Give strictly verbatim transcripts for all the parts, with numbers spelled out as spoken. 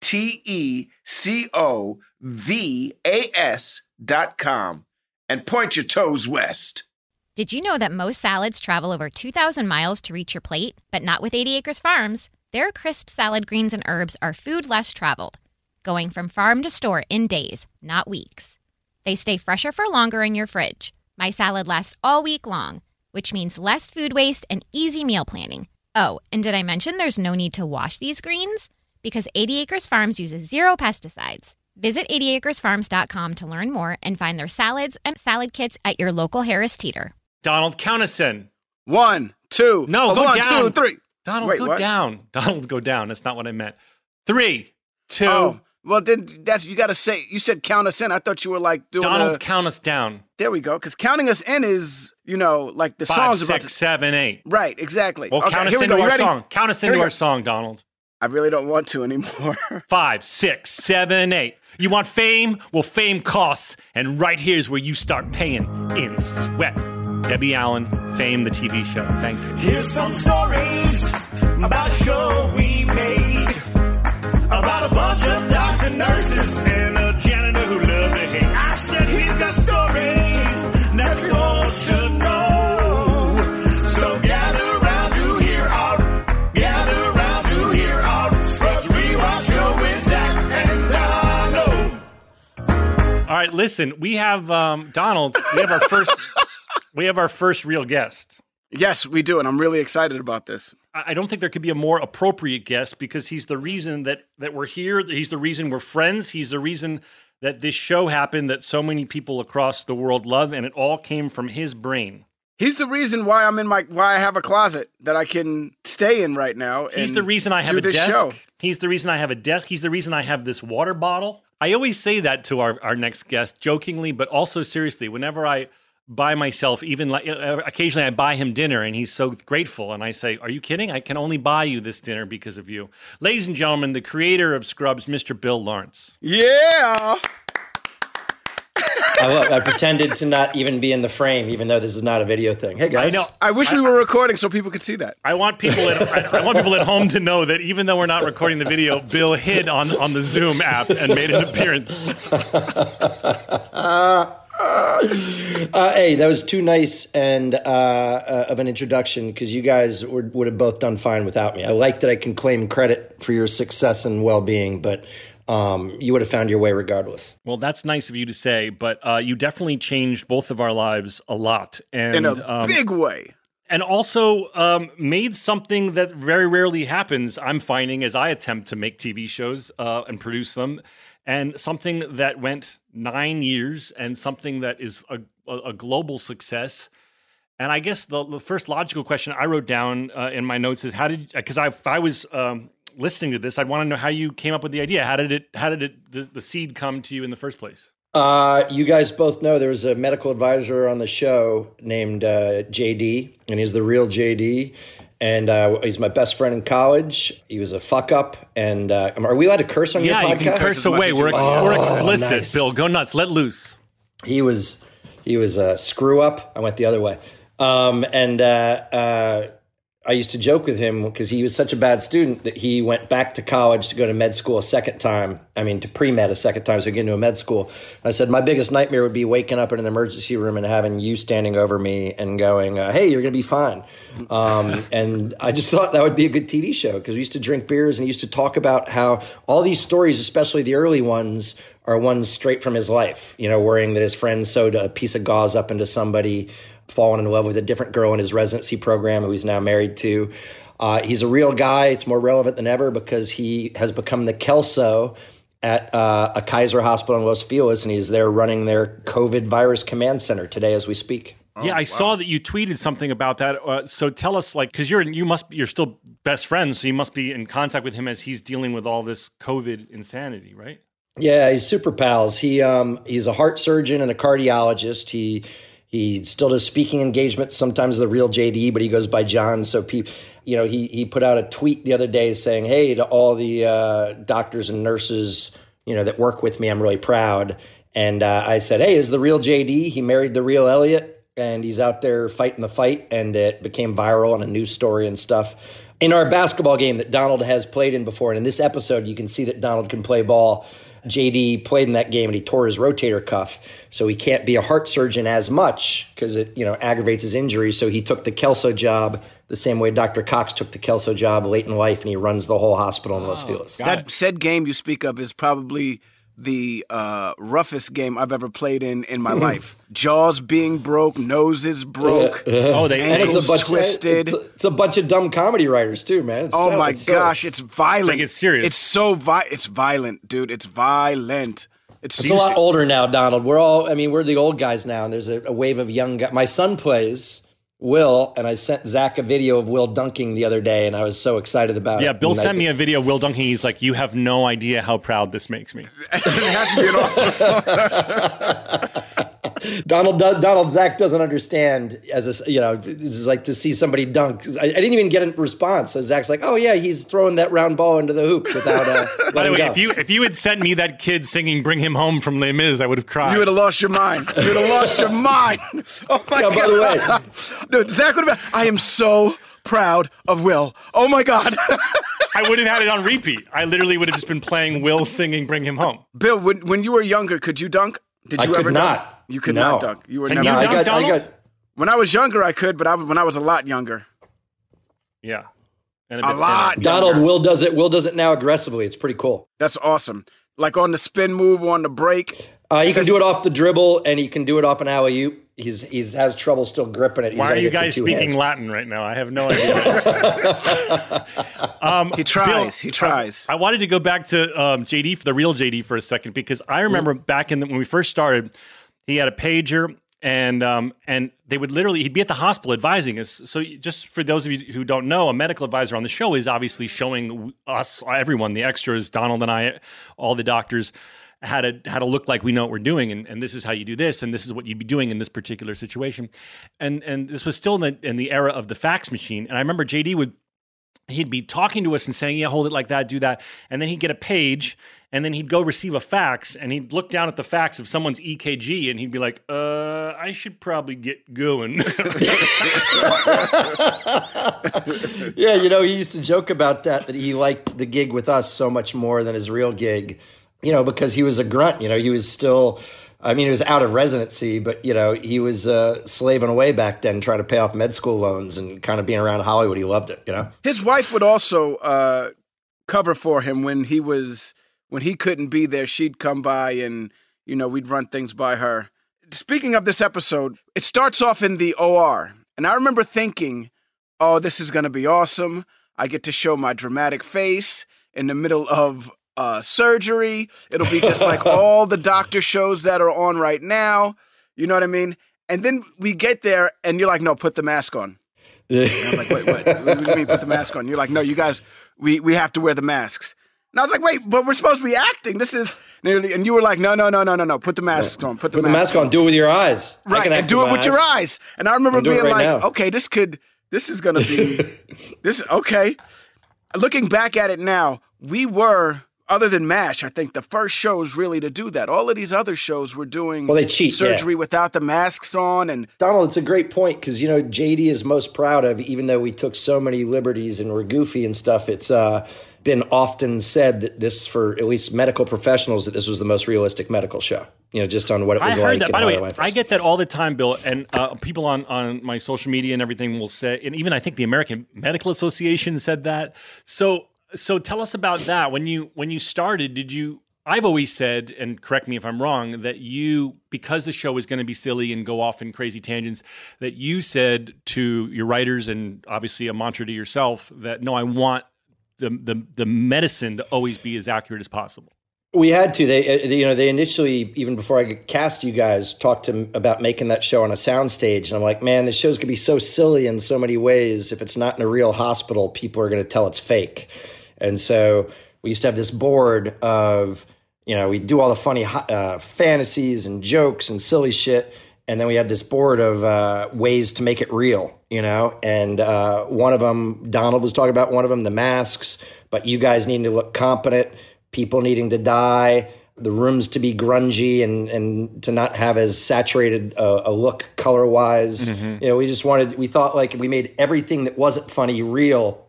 T E C O V A S dot com. And point your toes west. Did you know that most salads travel over two thousand miles to reach your plate, but not with eighty Acres Farms? Their crisp salad greens and herbs are food less traveled, going from farm to store in days, not weeks. They stay fresher for longer in your fridge. My salad lasts all week long, which means less food waste and easy meal planning. Oh, and did I mention there's no need to wash these greens? Because eighty Acres Farms uses zero pesticides. Visit eighty acres farms dot com to learn more and find their salads and salad kits at your local Harris Teeter. Donald Counteson. One, two. No, oh, go one, down. One, two, three. Donald, Wait, go what? down. Donald, go down. That's not what I meant. Three, two. Oh, well, then that's you got to say. You said count us in. I thought you were like doing Donald, a, count us down. There we go. Because counting us in is, you know, like the Five, song's six, about to, seven, eight. Right, exactly. Well, okay, count us into our ready? song. Count us here into our song, Donald. I really don't want to anymore. Five, six, seven, eight. You want fame? Well, fame costs. And right here's where you start paying in sweat. Debbie Allen, Fame, the T V show. Thank you. Here's some stories about a show we made, about a bunch of docs and nurses and a janitor who loved to hate. I said, here's our stories that we all should know. So gather round to hear our, gather round to hear our Scrubs Rewatch show with Zach and Donald. All right, listen, we have, um, Donald, we have our first... We have our first real guest. Yes, we do, and I'm really excited about this. I don't think there could be a more appropriate guest because he's the reason that that we're here. He's the reason we're friends. He's the reason that this show happened that so many people across the world love, and it all came from his brain. He's the reason why I'm in my why I have a closet that I can stay in right now. He's the reason I have a desk. Show. He's the reason I have a desk. He's the reason I have this water bottle. I always say that to our, our next guest, jokingly, but also seriously. Whenever I by myself, even like uh, occasionally I buy him dinner and he's so grateful. And I say, are you kidding? I can only buy you this dinner because of you. Ladies and gentlemen, the creator of Scrubs, Mister Bill Lawrence. Yeah. I, love, I pretended to not even be in the frame, even though this is not a video thing. Hey guys, I know. I wish we were I, recording so people could see that. I want people at I, I want people at home to know that even though we're not recording the video, Bill hid on, on the Zoom app and made an appearance. uh, Uh, hey, that was too nice and uh, uh, of an introduction because you guys would, would have both done fine without me. I like that I can claim credit for your success and well-being, but um, you would have found your way regardless. Well, that's nice of you to say, but uh, you definitely changed both of our lives a lot. And, in a um, big way. And also um, made something that very rarely happens, I'm finding, as I attempt to make T V shows uh, and produce them. And something that went nine years and something that is a, a global success. And I guess the, the first logical question I wrote down uh, in my notes is how did, because I, if I was um, listening to this, I'd want to know how you came up with the idea. How did it, how did it, the, the seed come to you in the first place? Uh, you guys both know there was a medical advisor on the show named uh, J D, and he's the real J D. And uh, he's my best friend in college. He was a fuck up. And uh, are we allowed to curse on yeah, your podcast? Yeah, you can curse away. We're, ex- oh, we're explicit, nice. Bill. Go nuts. Let loose. He was he was a screw up. I went the other way. Um, and uh, uh, I used to joke with him because he was such a bad student that he went back to college to go to med school a second time. I mean, to pre-med a second time. So he get into a med school. And I said, my biggest nightmare would be waking up in an emergency room and having you standing over me and going, uh, hey, you're going to be fine. Um, and I just thought that would be a good T V show because we used to drink beers and he used to talk about how all these stories, especially the early ones, are ones straight from his life, you know, worrying that his friend sewed a piece of gauze up into somebody, fallen in love with a different girl in his residency program who he's now married to. Uh, he's a real guy. It's more relevant than ever because he has become the Kelso at uh, a Kaiser hospital in Los Feliz, and he's there running their COVID virus command center today as we speak. Oh, yeah, I wow. saw that you tweeted something about that. Uh, so tell us, like, because you're you must you're still best friends, so you must be in contact with him as he's dealing with all this COVID insanity, right? Yeah, he's super pals. He um he's a heart surgeon and a cardiologist. He He still does speaking engagements, sometimes the real J D, but he goes by John. So, people, you know, he he put out a tweet the other day saying, hey, to all the uh, doctors and nurses, you know, that work with me, I'm really proud. And uh, I said, hey, is the real J D? He married the real Elliot, and he's out there fighting the fight. And it became viral on a news story and stuff. In our basketball game that Donald has played in before, and in this episode, you can see that Donald can play ball. J D played in that game and he tore his rotator cuff, so he can't be a heart surgeon as much because it, you know, aggravates his injury. So he took the Kelso job the same way Doctor Cox took the Kelso job late in life, and he runs the whole hospital in Los Feliz. That it. said game you speak of is probably the uh, roughest game I've ever played in in my life. Jaws being broke, noses broke, yeah. oh, they, ankles it's a bunch, twisted. It's a, it's a bunch of dumb comedy writers too, man. It's oh sad, my it's gosh, sad. It's violent. It's serious. It's so vi- It's violent, dude. It's violent. It's, it's a lot older now, Donald. We're all, I mean, we're the old guys now, and there's a, a wave of young guys. My son plays Will, and I sent Zach a video of Will dunking the other day, and I was so excited about yeah, it. Yeah, Bill and sent I, me a video of Will dunking. He's like, you have no idea how proud this makes me. It has to be awesome. Donald, Donald, Zach doesn't understand, as a, you know, it's like to see somebody dunk. I, I didn't even get a response. So Zach's like, oh, yeah, he's throwing that round ball into the hoop without uh, By the way, go. if you if you had sent me that kid singing Bring Him Home from Les Mis, I would have cried. You would have lost your mind. You would have lost your mind. Oh, my yeah, God. By the way, dude, Zach would have been, I am so proud of Will. Oh, my God. I would have had it on repeat. I literally would have just been playing Will singing Bring Him Home. Bill, when, when you were younger, could you dunk? Did you I ever could not. Dunk? You could no. not dunk. You were Can never you dunk, I got, I got, When I was younger, I could, but I, when I was a lot younger. Yeah. And a, a lot Donald, Will does it. Will does it now aggressively. It's pretty cool. That's awesome. Like on the spin move, on the break. Uh, he can do it off the dribble, and he can do it off an alley-oop. He's he's has trouble still gripping it. He's Why are you guys speaking hands. Latin right now? I have no idea. um, he tries. Bill, he tries. I, I wanted to go back to um, J D, the real J D, for a second, because I remember mm. back in the, when we first started, he had a pager, and um, and they would literally he'd be at the hospital advising us. So just for those of you who don't know, a medical advisor on the show is obviously showing us everyone, the extras, Donald and I, all the doctors, how to how to look like we know what we're doing, and, and this is how you do this, and this is what you'd be doing in this particular situation. And and this was still in the, in the era of the fax machine. And I remember J D would, he'd be talking to us and saying, yeah, hold it like that, do that. And then he'd get a page, and then he'd go receive a fax, and he'd look down at the fax of someone's E K G, and he'd be like, uh, I should probably get going. Yeah, you know, he used to joke about that, that he liked the gig with us so much more than his real gig. You know, because he was a grunt, you know, he was still, I mean, he was out of residency, but, you know, he was uh, slaving away back then trying to pay off med school loans and kind of being around Hollywood. He loved it, you know. His wife would also uh, cover for him when he was, when he couldn't be there, she'd come by and, you know, we'd run things by her. Speaking of this episode, it starts off in the O R. And I remember thinking, oh, this is going to be awesome. I get to show my dramatic face in the middle of Uh, surgery. It'll be just like all the doctor shows that are on right now. You know what I mean? And then we get there and you're like, no, put the mask on. And I'm like, wait, what? What do you mean put the mask on? You're like, no, you guys, we, we have to wear the masks. And I was like, wait, but we're supposed to be acting. This is, and you were like, no, no, no, no, no, no. Put the masks on. Put the, put mask, the mask on. on. Do it with your eyes. Right. And do it with eyes. your eyes. And I remember being right like, now. okay, this could, This is going to be – this. Okay. Looking back at it now, we were – other than MASH, I think the first shows really to do that. All of these other shows were doing well, they cheat, surgery yeah. without the masks on. And Donald, it's a great point because, you know, J D is most proud of, even though we took so many liberties and were goofy and stuff, it's uh, been often said that this, for at least medical professionals, that this was the most realistic medical show, you know, just on what it was I like. Heard that. By the way, was. I get that all the time, Bill, and uh, people on, on my social media and everything will say, and even I think the American Medical Association said that. So... So tell us about that. When you when you started, did you – I've always said, and correct me if I'm wrong, that you – because the show was going to be silly and go off in crazy tangents, that you said to your writers and obviously a mantra to yourself that, no, I want the the, the medicine to always be as accurate as possible. We had to. They, you know, they initially, even before I cast you guys, talked to them about making that show on a soundstage. And I'm like, man, this show's going to be so silly in so many ways. If it's not in a real hospital, people are going to tell it's fake. And so we used to have this board of, you know, we do all the funny uh, fantasies and jokes and silly shit. And then we had this board of uh, ways to make it real, you know, and uh, one of them, Donald was talking about one of them, the masks, but you guys need to look competent, people needing to die, the rooms to be grungy and, and to not have as saturated uh, a look color wise. Mm-hmm. You know, we just wanted, we thought like if we made everything that wasn't funny real,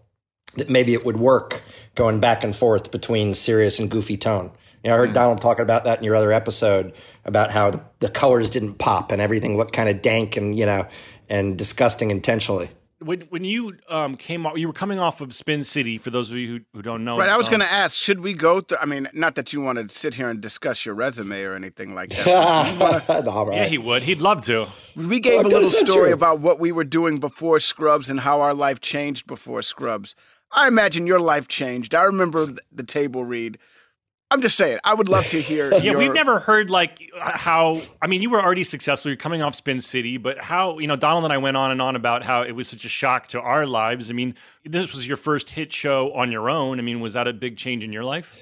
that maybe it would work going back and forth between serious and goofy tone. You know, I heard Donald talking about that in your other episode about how the, the colors didn't pop and everything looked kind of dank and, you know, and disgusting intentionally. When, when you um, came off, you were coming off of Spin City, for those of you who, who don't know. Right, I was um, going to ask, should we go through, I mean, not that you want to sit here and discuss your resume or anything like that. Wanna, no, right. Yeah, he would. He'd love to. We gave well, a little story about what we were doing before Scrubs and how our life changed before Scrubs. I imagine your life changed. I remember the table read. I'm just saying, I would love to hear. yeah, your... we've never heard like how, I mean, you were already successful. You're coming off Spin City, but how, you know, Donald and I went on and on about how it was such a shock to our lives. I mean, this was your first hit show on your own. I mean, was that a big change in your life?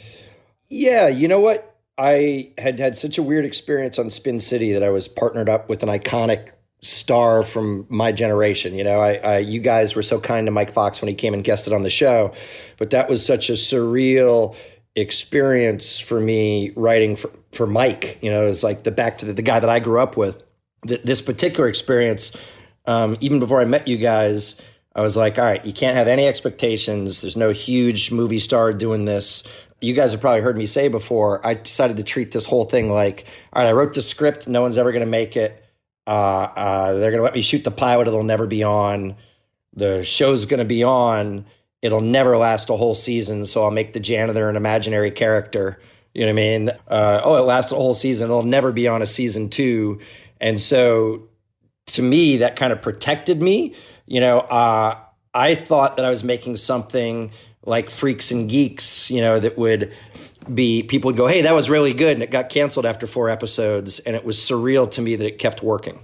Yeah, you know what? I had had such a weird experience on Spin City that I was partnered up with an iconic star from my generation. You know, I, I, you guys were so kind to Mike Fox when he came and guested on the show, but that was such a surreal experience for me writing for, for Mike. You know, it was like the back to the, the guy that I grew up with. Th- this particular experience, um, even before I met you guys, I was like, all right, you can't have any expectations. There's no huge movie star doing this. You guys have probably heard me say before, I decided to treat this whole thing like, all right, I wrote the script. No one's ever going to make it. Uh, uh, they're going to let me shoot the pilot. It'll never be on. The show's going to be on. It'll never last a whole season. So I'll make the janitor an imaginary character. You know what I mean? Uh, oh, it lasts a whole season. It'll never be on a season two. And so to me, that kind of protected me. You know, uh, I thought that I was making something like Freaks and Geeks, you know, that would be, people would go, hey, that was really good. And it got canceled after four episodes. And it was surreal to me that it kept working,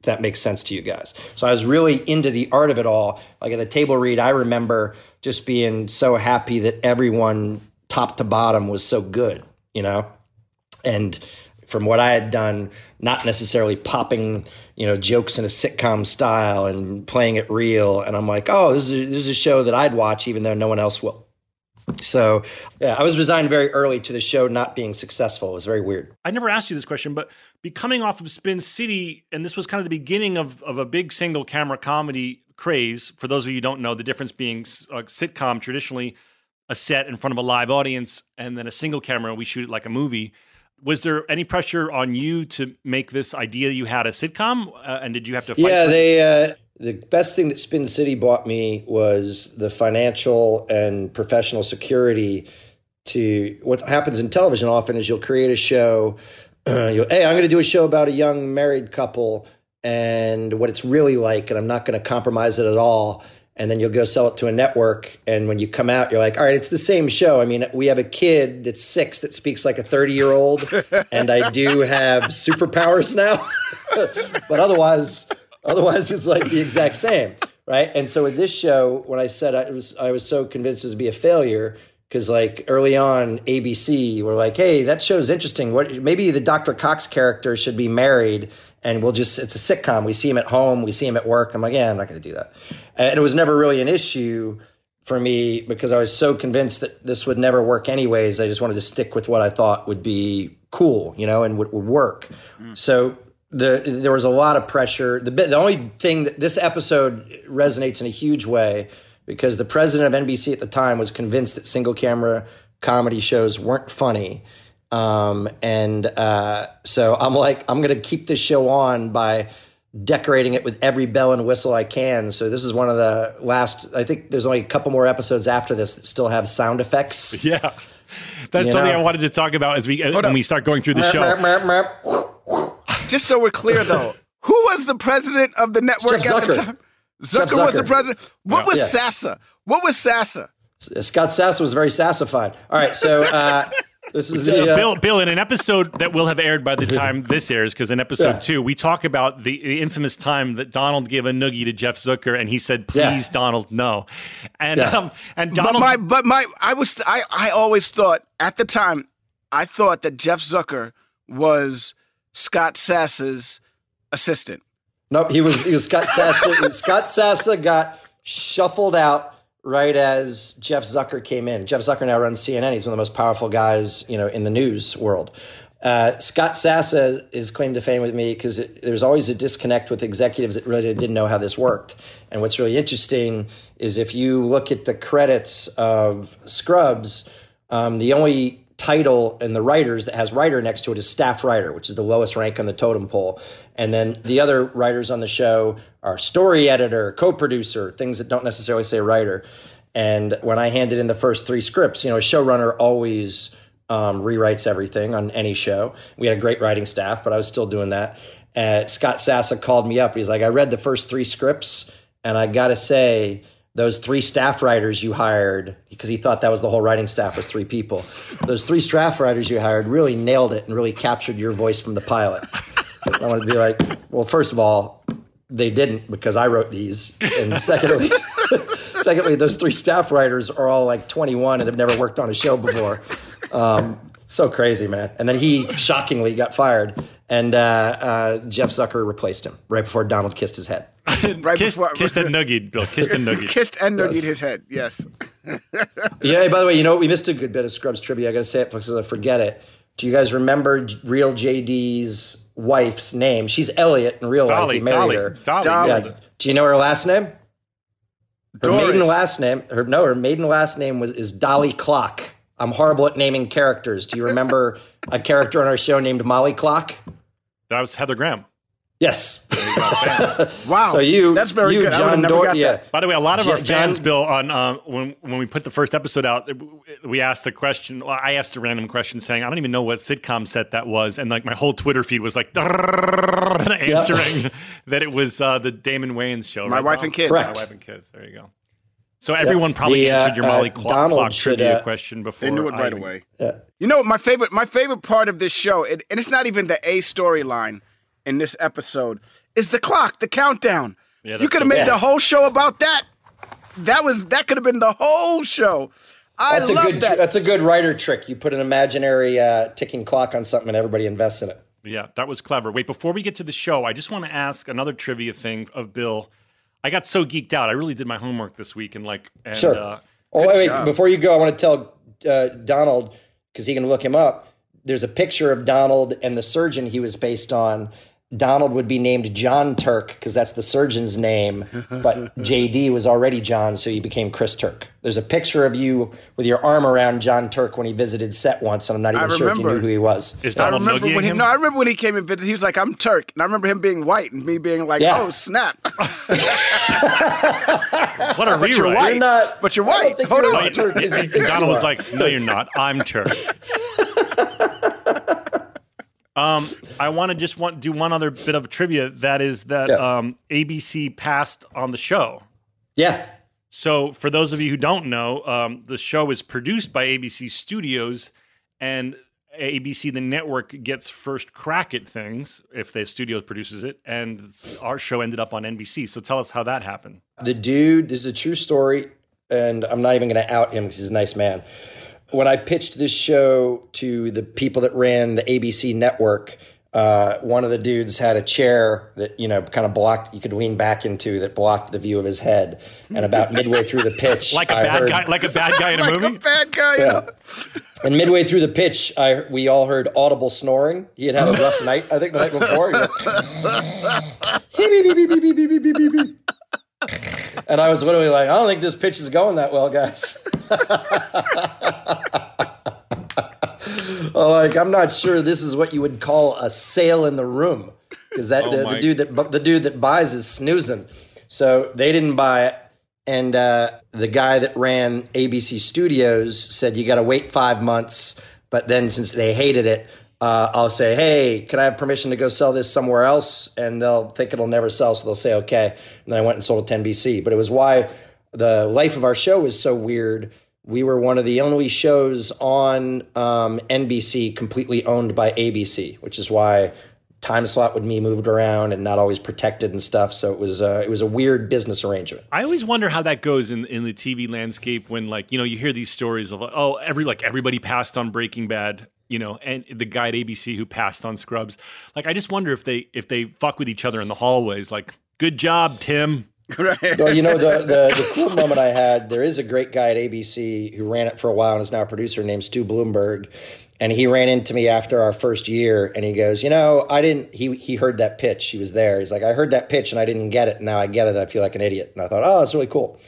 if that makes sense to you guys. So I was really into the art of it all. Like at the table read, I remember just being so happy that everyone top to bottom was so good, you know? And from what I had done, not necessarily popping, you know, jokes in a sitcom style and playing it real. And I'm like, oh, this is, a, this is a show that I'd watch even though no one else will. So yeah, I was resigned very early to the show not being successful. It was very weird. I never asked you this question, but coming off of Spin City, and this was kind of the beginning of, of a big single camera comedy craze. For those of you who don't know, the difference being uh, sitcom, traditionally a set in front of a live audience and then a single camera, we shoot it like a movie. Was there any pressure on you to make this idea you had a sitcom? Uh, and did you have to fight? Yeah, they, uh, the best thing that Spin City bought me was the financial and professional security to what happens in television often is you'll create a show. Uh, you'll, hey, I'm going to do a show about a young married couple and what it's really like, and I'm not going to compromise it at all. And then you'll go sell it to a network. And when you come out, you're like, all right, it's the same show. I mean, we have a kid that's six that speaks like a thirty-year-old, and I do have superpowers now. But otherwise, otherwise it's like the exact same, right? And so with this show, when I said I was, I was so convinced it would be a failure, Because like early on, A B C were like, hey, that show's interesting. What, maybe the Doctor Cox character should be married, and we'll just, it's a sitcom. We see him at home. We see him at work. I'm like, yeah, I'm not going to do that. And it was never really an issue for me because I was so convinced that this would never work anyways. I just wanted to stick with what I thought would be cool, you know, and would, would work. Mm. So the there was a lot of pressure. The, the only thing that this episode resonates in a huge way, because the president of N B C at the time was convinced that single camera comedy shows weren't funny. Um, and uh, so I'm like, I'm going to keep this show on by decorating it with every bell and whistle I can. So this is one of the last, I think there's only a couple more episodes after this that still have sound effects. Yeah. That's you something know? I wanted to talk about as we, Hold when up. we start going through the show. Just so we're clear though, who was the president of the network at the time? Zucker, Zucker was the president. What yeah. was yeah. Sassa? What was Sassa? Scott Sassa was very sassified. All right, so uh, this is the... Uh, Bill, Bill, in an episode that will have aired by the time this airs, because in episode yeah. two, we talk about the, the infamous time that Donald gave a noogie to Jeff Zucker, and he said, please, yeah. Donald, no. And yeah. um, and Donald... But my, but my I was, I, I always thought, at the time, I thought that Jeff Zucker was Scott Sassa's assistant. Nope, he was he was Scott Sassa. Scott Sassa got shuffled out right as Jeff Zucker came in. Jeff Zucker now runs C N N. He's one of the most powerful guys, you know, in the news world. Uh, Scott Sassa is claim to fame with me because there's always a disconnect with executives that really didn't know how this worked. And what's really interesting is if you look at the credits of Scrubs, um, the only title and the writers that has writer next to it is staff writer, which is the lowest rank on the totem pole. And then the other writers on the show are story editor, co-producer, things that don't necessarily say writer. And when I handed in the first three scripts, you know, a showrunner always um, rewrites everything on any show. We had a great writing staff, but I was still doing that. Uh, Scott Sassa called me up. He's like, I read the first three scripts and I got to say, those three staff writers you hired, because he thought that was the whole writing staff was three people. Those three staff writers you hired really nailed it and really captured your voice from the pilot. I wanted to be like, well, first of all, they didn't because I wrote these. And secondly, secondly, those three staff writers are all like twenty-one and have never worked on a show before. Um, so crazy, man. And then he shockingly got fired. And uh, uh, Jeff Zucker replaced him right before Donald kissed his head. Right kissed, before, kissed and noogied, Bill. Kissed and noogied. Kissed and noogied yes. his head, yes. Yeah, by the way, you know, we missed a good bit of Scrubs trivia. I got to say it because I forget it. Do you guys remember real J D's wife's name? She's Elliot in real Dolly, life. He married Dolly, her. Dolly. Dolly. Yeah. Do you know her last name? Her Doris. maiden last name. Her, no, her maiden last name was is Dolly Clock. I'm horrible at naming characters. Do you remember a character on our show named Molly Clock? That was Heather Graham. Yes. Wow. So you, that's very you, good. John Dor- yeah. By the way, a lot of J- our fans, John- Bill, on uh, when when we put the first episode out, we asked a question. Well, I asked a random question saying, "I don't even know what sitcom set that was," and like my whole Twitter feed was like answering yep. that it was uh, the Damon Wayans show. My right, wife Dom? and kids. Correct. My wife and kids. There you go. So everyone yep. probably the, uh, answered your Molly uh, Clock, Donald Clock should, trivia uh, question before. They knew it right I, away. Yeah. You know, my favorite my favorite part of this show, it, and it's not even the A storyline in this episode, is the clock, the countdown. Yeah, you could have so made bad. the whole show about that. That was that could have been the whole show. I that's love a good, that. That's a good writer trick. You put an imaginary uh, ticking clock on something and everybody invests in it. Yeah, that was clever. Wait, before we get to the show, I just want to ask another trivia thing of Bill. I got so geeked out. I really did my homework this week. And like, and, sure. Uh, oh, wait, wait. Before you go, I want to tell uh, Donald, because he can look him up. There's a picture of Donald and the surgeon he was based on. Donald would be named John Turk because that's the surgeon's name, but J D was already John, so he became Chris Turk. There's a picture of you with your arm around John Turk when he visited set once, and I'm not even I sure remember. if you knew who he was. Is Donald I remember when he, him? No, I remember when he came and visited, he was like, I'm Turk, and I remember him being white and me being like, yeah. oh, snap. What a rewrite. But you're white. You're not, but you're white. Hold on. Like, Turk is and Donald was like, no, you're not. I'm Turk. Um, I want to just want do one other bit of trivia. That is that yeah. um, A B C passed on the show. Yeah. So for those of you who don't know, um, the show is produced by A B C Studios, and A B C, the network, gets first crack at things if the studio produces it. And our show ended up on N B C. So tell us how that happened. The dude, this is a true story. and I'm not even going to out him because he's a nice man. When I pitched this show to the people that ran the A B C network, uh, one of the dudes had a chair that, you know, kind of blocked, you could lean back into, that blocked the view of his head. And about midway through the pitch, like a I bad heard, guy, like a bad guy in a like movie, a bad guy. Yeah. In a- and midway through the pitch, I we all heard audible snoring. He had had a rough night, I think, the night before. Like, and I was literally like, I don't think this pitch is going that well, guys. Like, I'm not sure this is what you would call a sale in the room, because that oh the, the dude that the dude that buys is snoozing. So they didn't buy it, and uh, the guy that ran A B C Studios said, "You got to wait five months." But then, since they hated it, uh, I'll say, "Hey, can I have permission to go sell this somewhere else?" And they'll think it'll never sell, so they'll say, "Okay." And then I went and sold it to N B C. But it was why the life of our show was so weird. We were one of the only shows on um, N B C completely owned by A B C, which is why time slot would be moved around and not always protected and stuff. So it was uh, it was a weird business arrangement. I always wonder how that goes in in the T V landscape when, like, you know, you hear these stories of, oh, every like everybody passed on Breaking Bad, you know, and the guy at A B C who passed on Scrubs. Like, I just wonder if they if they fuck with each other in the hallways. Like, good job, Tim. Right. Well, you know, the, the, the cool moment I had, there is a great guy at A B C who ran it for a while and is now a producer named Stu Bloomberg. And he ran into me after our first year and he goes, you know, I didn't, he, he heard that pitch. He was there. He's like, I heard that pitch and I didn't get it. Now I get it. I feel like an idiot. And I thought, oh, that's really cool.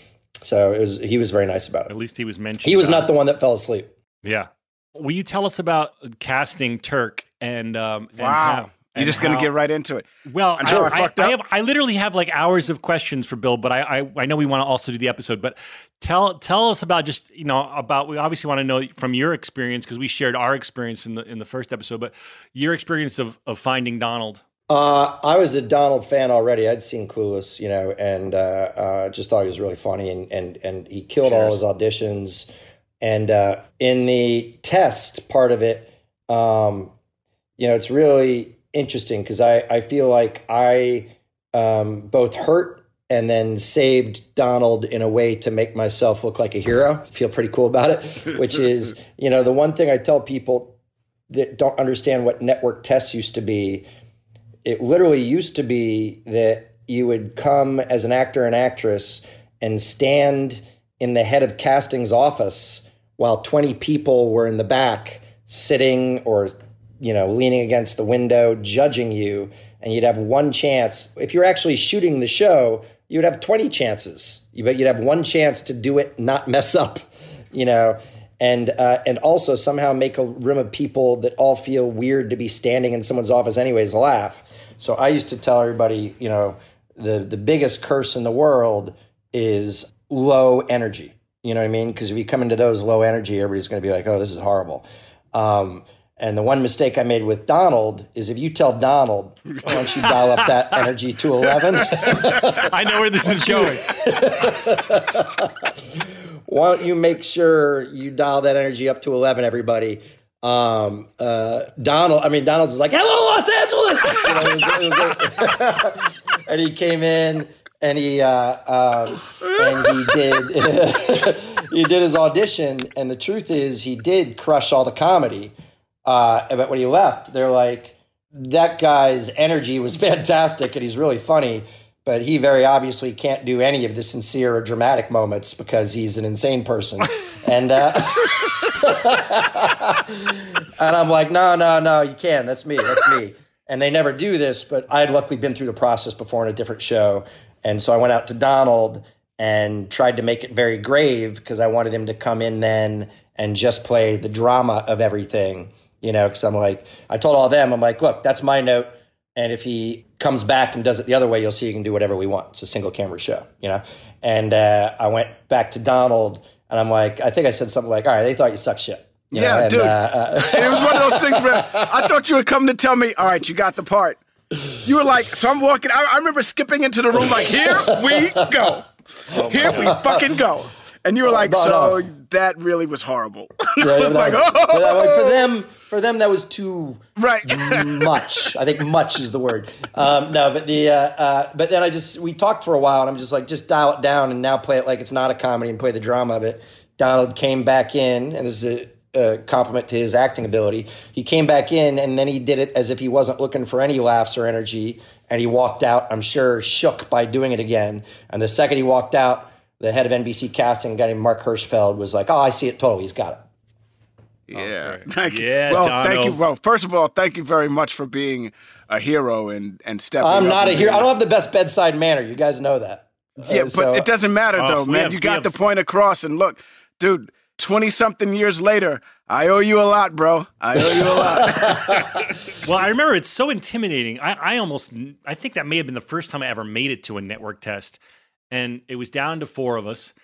So it was, he was very nice about it. At least he was mentioned. He was not the one that fell asleep. Yeah. Will you tell us about casting Turk and, um, and wow. How- You're just going to get right into it. Well, I'm sure I, I, fucked I, up. I, have, I literally have like hours of questions for Bill, but I, I, I know we want to also do the episode. But tell tell us about just, you know, about, we obviously want to know from your experience, because we shared our experience in the in the first episode, but your experience of, of finding Donald. Uh, I was a Donald fan already. I'd seen Clueless, you know, and uh, uh, just thought he was really funny. And, and, and he killed Cheers. all his auditions. And uh, in the test part of it, um, you know, it's really interesting because I, I feel like I um, both hurt and then saved Donald in a way to make myself look like a hero. I feel pretty cool about it, which is, you know, the one thing I tell people that don't understand what network tests used to be. It literally used to be that you would come as an actor and actress and stand in the head of casting's office while twenty people were in the back sitting or, you know, leaning against the window, judging you, and you'd have one chance. If you're actually shooting the show, you would have twenty chances, but you'd have one chance to do it, not mess up, you know, and uh, and also somehow make a room of people that all feel weird to be standing in someone's office anyways laugh. So I used to tell everybody, you know, the, the biggest curse in the world is low energy. You know what I mean? Because if you come into those low energy, everybody's going to be like, oh, this is horrible. Um And the one mistake I made with Donald is if you tell Donald, why don't you dial up that energy to eleven? I know where this is going. Why don't you make sure you dial that energy up to eleven, everybody? Um, uh, Donald, I mean, Donald was like, hello, Los Angeles! You know, it was, it was like, and he came in and he, uh, uh, and he did, he did his audition. And the truth is he did crush all the comedy. Uh, but when he left, they're like, that guy's energy was fantastic and he's really funny, but he very obviously can't do any of the sincere or dramatic moments because he's an insane person. And uh, and I'm like, no, no, no, you can. That's me. That's me. And they never do this, but I had luckily been through the process before in a different show. And so I went out to Donald and tried to make it very grave because I wanted him to come in then and just play the drama of everything. You know, because I'm like, I told all of them, I'm like, look, that's my note. And if he comes back and does it the other way, you'll see you can do whatever we want. It's a single camera show, you know? And uh, I went back to Donald and I'm like, I think I said something like, all right, they thought you suck shit. You yeah, know? And, dude. Uh, uh, it was one of those things where I thought you would come to tell me, all right, you got the part. You were like, so I'm walking. I, I remember skipping into the room like, here we go. Oh, here we fucking go. And you were like, oh, no, so no. That really was horrible. Yeah, was like, was, oh. Like, for them, for them that was too right. much. I think much is the word. Um, no, but the uh, uh, but then I just we talked for a while, and I'm just like, just dial it down and now play it like it's not a comedy and play the drama of it. Donald came back in, and this is a, a compliment to his acting ability. He came back in, and then he did it as if he wasn't looking for any laughs or energy, and he walked out, I'm sure, shook by doing it again. And the second he walked out, the head of N B C casting, a guy named Mark Hirschfeld, was like, oh, I see it totally. He's got it. Yeah. Oh, thank yeah, you. Well, Donald. thank you. Well, first of all, thank you very much for being a hero and, and stepping I'm up. I'm not a hero. I don't have the best bedside manner. You guys know that. Yeah, uh, but so, it doesn't matter, though, uh, man. Have, you got the point across. And look, dude, twenty-something years later, I owe you a lot, bro. I owe you a lot. Well, I remember it's so intimidating. I, I almost – I think that may have been the first time I ever made it to a network test. And it was down to four of us.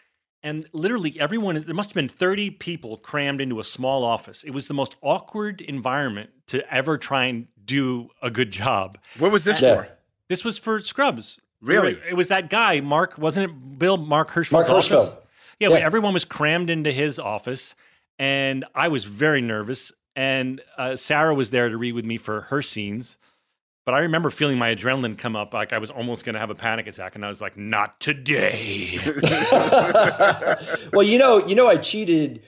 And literally everyone, there must have been thirty people crammed into a small office. It was the most awkward environment to ever try and do a good job. What was this yeah. for? This was for Scrubs. Really? It was that guy, Mark, wasn't it Bill, Mark Hirschfeld's Mark Hirschfeld. Yeah, yeah. Everyone was crammed into his office. And I was very nervous. And uh, Sarah was there to read with me for her scenes. But I remember feeling my adrenaline come up, like I was almost going to have a panic attack, and I was like, "Not today." Well, you know, you know, I cheated.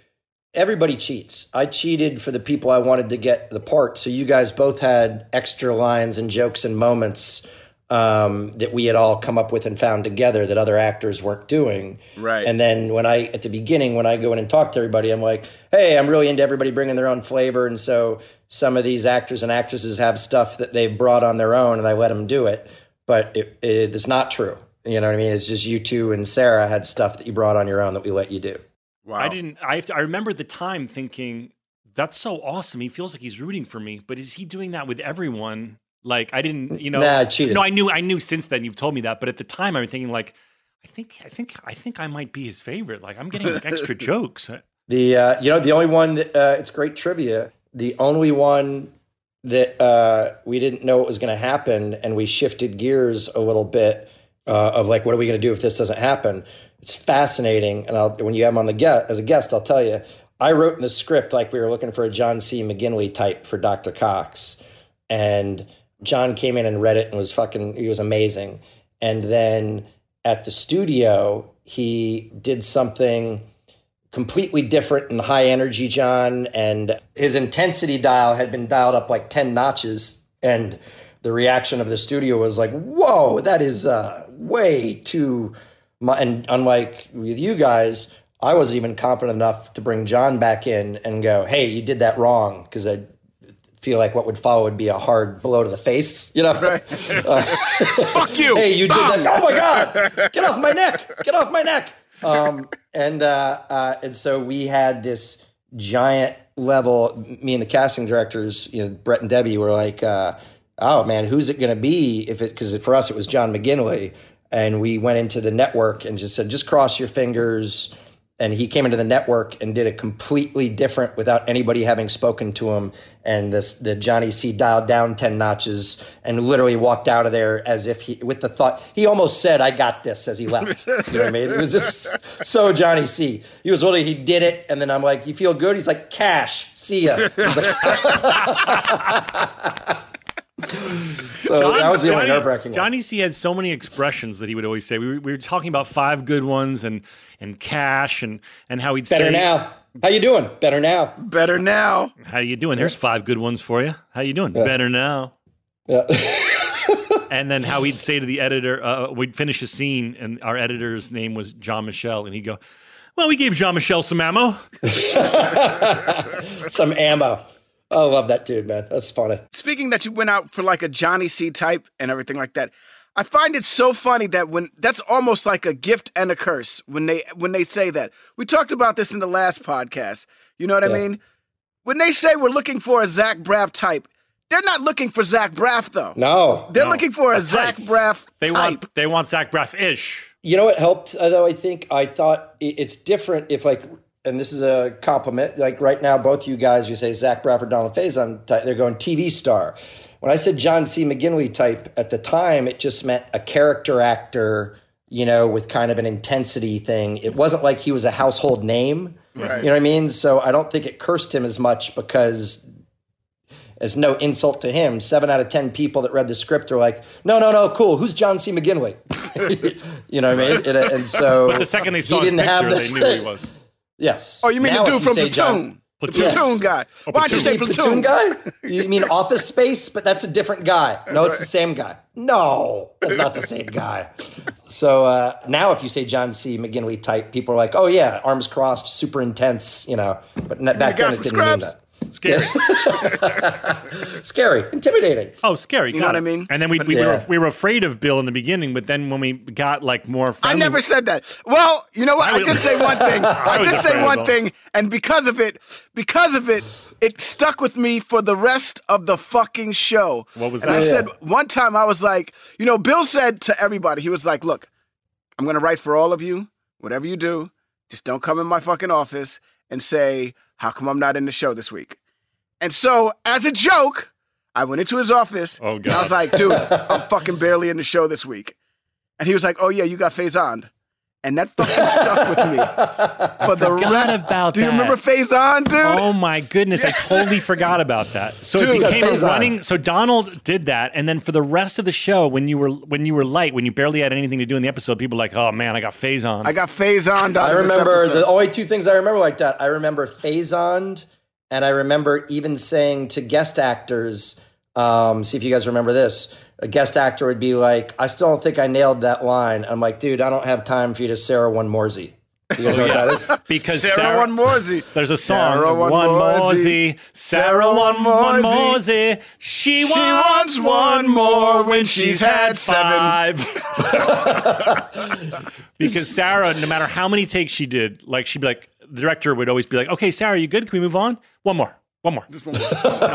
Everybody cheats. I cheated for the people I wanted to get the part. So you guys both had extra lines and jokes and moments um, that we had all come up with and found together that other actors weren't doing. Right. And then when I at the beginning, when I go in and talk to everybody, I'm like, "Hey, I'm really into everybody bringing their own flavor," and so. Some of these actors and actresses have stuff that they've brought on their own, and I let them do it. But it, it is not true. You know what I mean? It's just you two and Sarah had stuff that you brought on your own that we let you do. Wow. I didn't. I I remember at the time thinking, that's so awesome. He feels like he's rooting for me, but is he doing that with everyone? Like I didn't. You know? Nah, I cheated. No, I knew. I knew since then. You've told me that, but at the time, I was thinking like, I think, I think, I think I might be his favorite. Like I'm getting like, extra jokes. The uh, you know the only one that uh, it's great trivia. The only one that uh, we didn't know what was going to happen, and we shifted gears a little bit uh, of like, what are we going to do if this doesn't happen? It's fascinating, and I'll, when you have him on the guest as a guest, I'll tell you. I wrote in the script like we were looking for a John C. McGinley type for Doctor Cox, and John came in and read it and was fucking. He was amazing, and then at the studio he did something. Completely different and high energy, John, and his intensity dial had been dialed up like ten notches, and the reaction of the studio was like, whoa, that is uh, way too much. And unlike with you guys, I wasn't even confident enough to bring John back in and go, hey, you did that wrong, because I feel like what would follow would be a hard blow to the face, you know? Right. uh, Fuck you! Hey, you Bum. did that. Oh, my God! Get off my neck! Get off my neck! um, and, uh, uh, and so we had this giant level, me and the casting directors, you know, Brett and Debbie were like, uh, oh man, who's it going to be if it, cause for us, it was John McGinley. And we went into the network and just said, just cross your fingers. And he came into the network and did it completely different without anybody having spoken to him. And this, the Johnny C dialed down ten notches and literally walked out of there as if he, with the thought, he almost said, I got this as he left. You know what I mean? It was just so Johnny C. He was literally, he did it. And then I'm like, you feel good? He's like, cash, see ya. He's like, So John, that was the only nerve-wracking one. Johnny C had so many expressions that he would always say. We were, we were talking about five good ones and and cash and and how he'd better say better now. How you doing? Better now. Better now. How you doing? There's five good ones for you. How you doing? Yeah. Better now. Yeah. And then how he'd say to the editor, uh, we'd finish a scene, and our editor's name was John Michel, and he'd go, "Well, we gave John Michel some ammo." Some ammo. I love that dude, man. That's funny. Speaking that you went out for like a Johnny C type and everything like that, I find it so funny that when that's almost like a gift and a curse when they when they say that. We talked about this in the last podcast. You know what yeah. I mean? When they say we're looking for a Zach Braff type, they're not looking for Zach Braff though. No, they're no. looking for a, a Zach Braff. They type. want they want Zach Braff ish. You know what helped though? I think I thought it's different if like. And this is a compliment. Like right now, both you guys, you say Zach Braff or Donald Faison, they're going T V star. When I said John C. McGinley type at the time, it just meant a character actor, you know, with kind of an intensity thing. It wasn't like he was a household name. Right. You know what I mean? So I don't think it cursed him as much because It's no insult to him. Seven out of ten people that read the script are like, no, no, no, cool. Who's John C. McGinley? You know what I mean? And, and so but the second they saw he didn't his picture, have this they knew who he was. Yes. Oh, you mean now the dude from Platoon? John, Platoon. Yes. Platoon guy. Oh, Why'd you say Platoon? Platoon guy? You mean Office Space? But that's a different guy. No, it's the same guy. No, that's not the same guy. So uh, now if you say John C. McGinley type, people are like, oh, yeah, arms crossed, super intense, you know. But back the then it didn't Scrubs? Mean that. Scary, scary, intimidating. Oh, scary! You know what I mean. And then we we, yeah. we, were, we were afraid of Bill in the beginning, but then when we got like more, friendly, I never said that. Well, you know what? I, I did say one thing. I, I did say one thing, and because of it, because of it, it stuck with me for the rest of the fucking show. What was that? And I yeah. said one time, I was like, you know, Bill said to everybody, he was like, "Look, I'm going to write for all of you. Whatever you do, just don't come in my fucking office and say." How come I'm not in the show this week? And so, as a joke, I went into his office, oh, God. And I was like, dude, I'm fucking barely in the show this week. And he was like, oh, yeah, you got Faison. And that fucking stuck with me. But the rest, about do you that. Remember Faison, dude? Oh, my goodness. I totally forgot about that. So dude, it became a running. So Donald did that. And then for the rest of the show, when you were when you were light, when you barely had anything to do in the episode, people were like, oh, man, I got Faison. I got Faison. I remember the only two things I remember like that. I remember Faison, and I remember even saying to guest actors, um, see if you guys remember this. A guest actor would be like, I still don't think I nailed that line. I'm like, dude, I don't have time for you to Sarah One Morsey. You guys know what that is? Because Sarah, Sarah One Morsey. There's a song. Sarah One, one Morsey. Sarah One Morsey. She, she wants, wants one more when she's had seven. Five. Because Sarah, no matter how many takes she did, like she'd be like, the director would always be like, okay, Sarah, are you good? Can we move on? One more. One more. Just one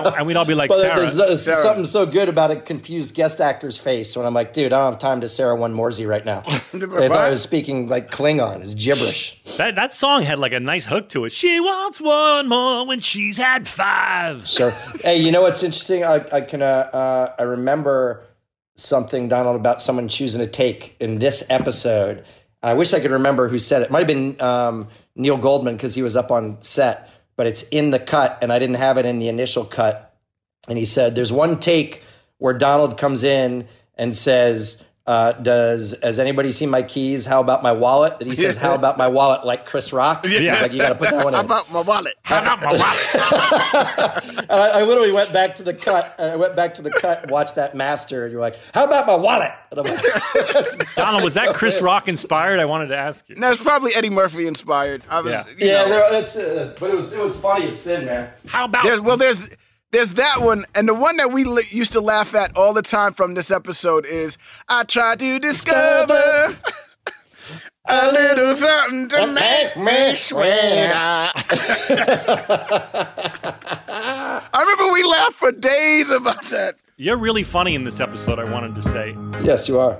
more. And we'd all be like, Sarah. There's, there's Sarah. Something so good about a confused guest actor's face when I'm like, dude, I don't have time to Sarah One Morsey right now. They thought I was speaking like Klingon. It's gibberish. That that song had like a nice hook to it. She wants one more when she's had five. So, hey, you know what's interesting? I, I can uh, uh, I remember something, Donald, about someone choosing a take in this episode. I wish I could remember who said it. It might have been um, Neil Goldman because he was up on set. But it's in the cut, and I didn't have it in the initial cut. And he said, there's one take where Donald comes in and says, uh, does has anybody seen my keys? How about my wallet? That he says, how about my wallet, like Chris Rock? Yeah. He's like, you got to put that one in. How about my wallet? How about my wallet? And I, I literally went back to the cut. I went back to the cut, watched that master, and you're like, how about my wallet? And I'm like, Donald, was that Chris Rock inspired? I wanted to ask you. No, it's probably Eddie Murphy inspired. I was, yeah, yeah there, that's, uh, but it was it was funny as sin, man. How about? There's, well, there's. There's that one, and the one that we li- used to laugh at all the time from this episode is, I tried to discover a little something to make me swear. I remember we laughed for days about that. You're really funny in this episode, I wanted to say. Yes, you are.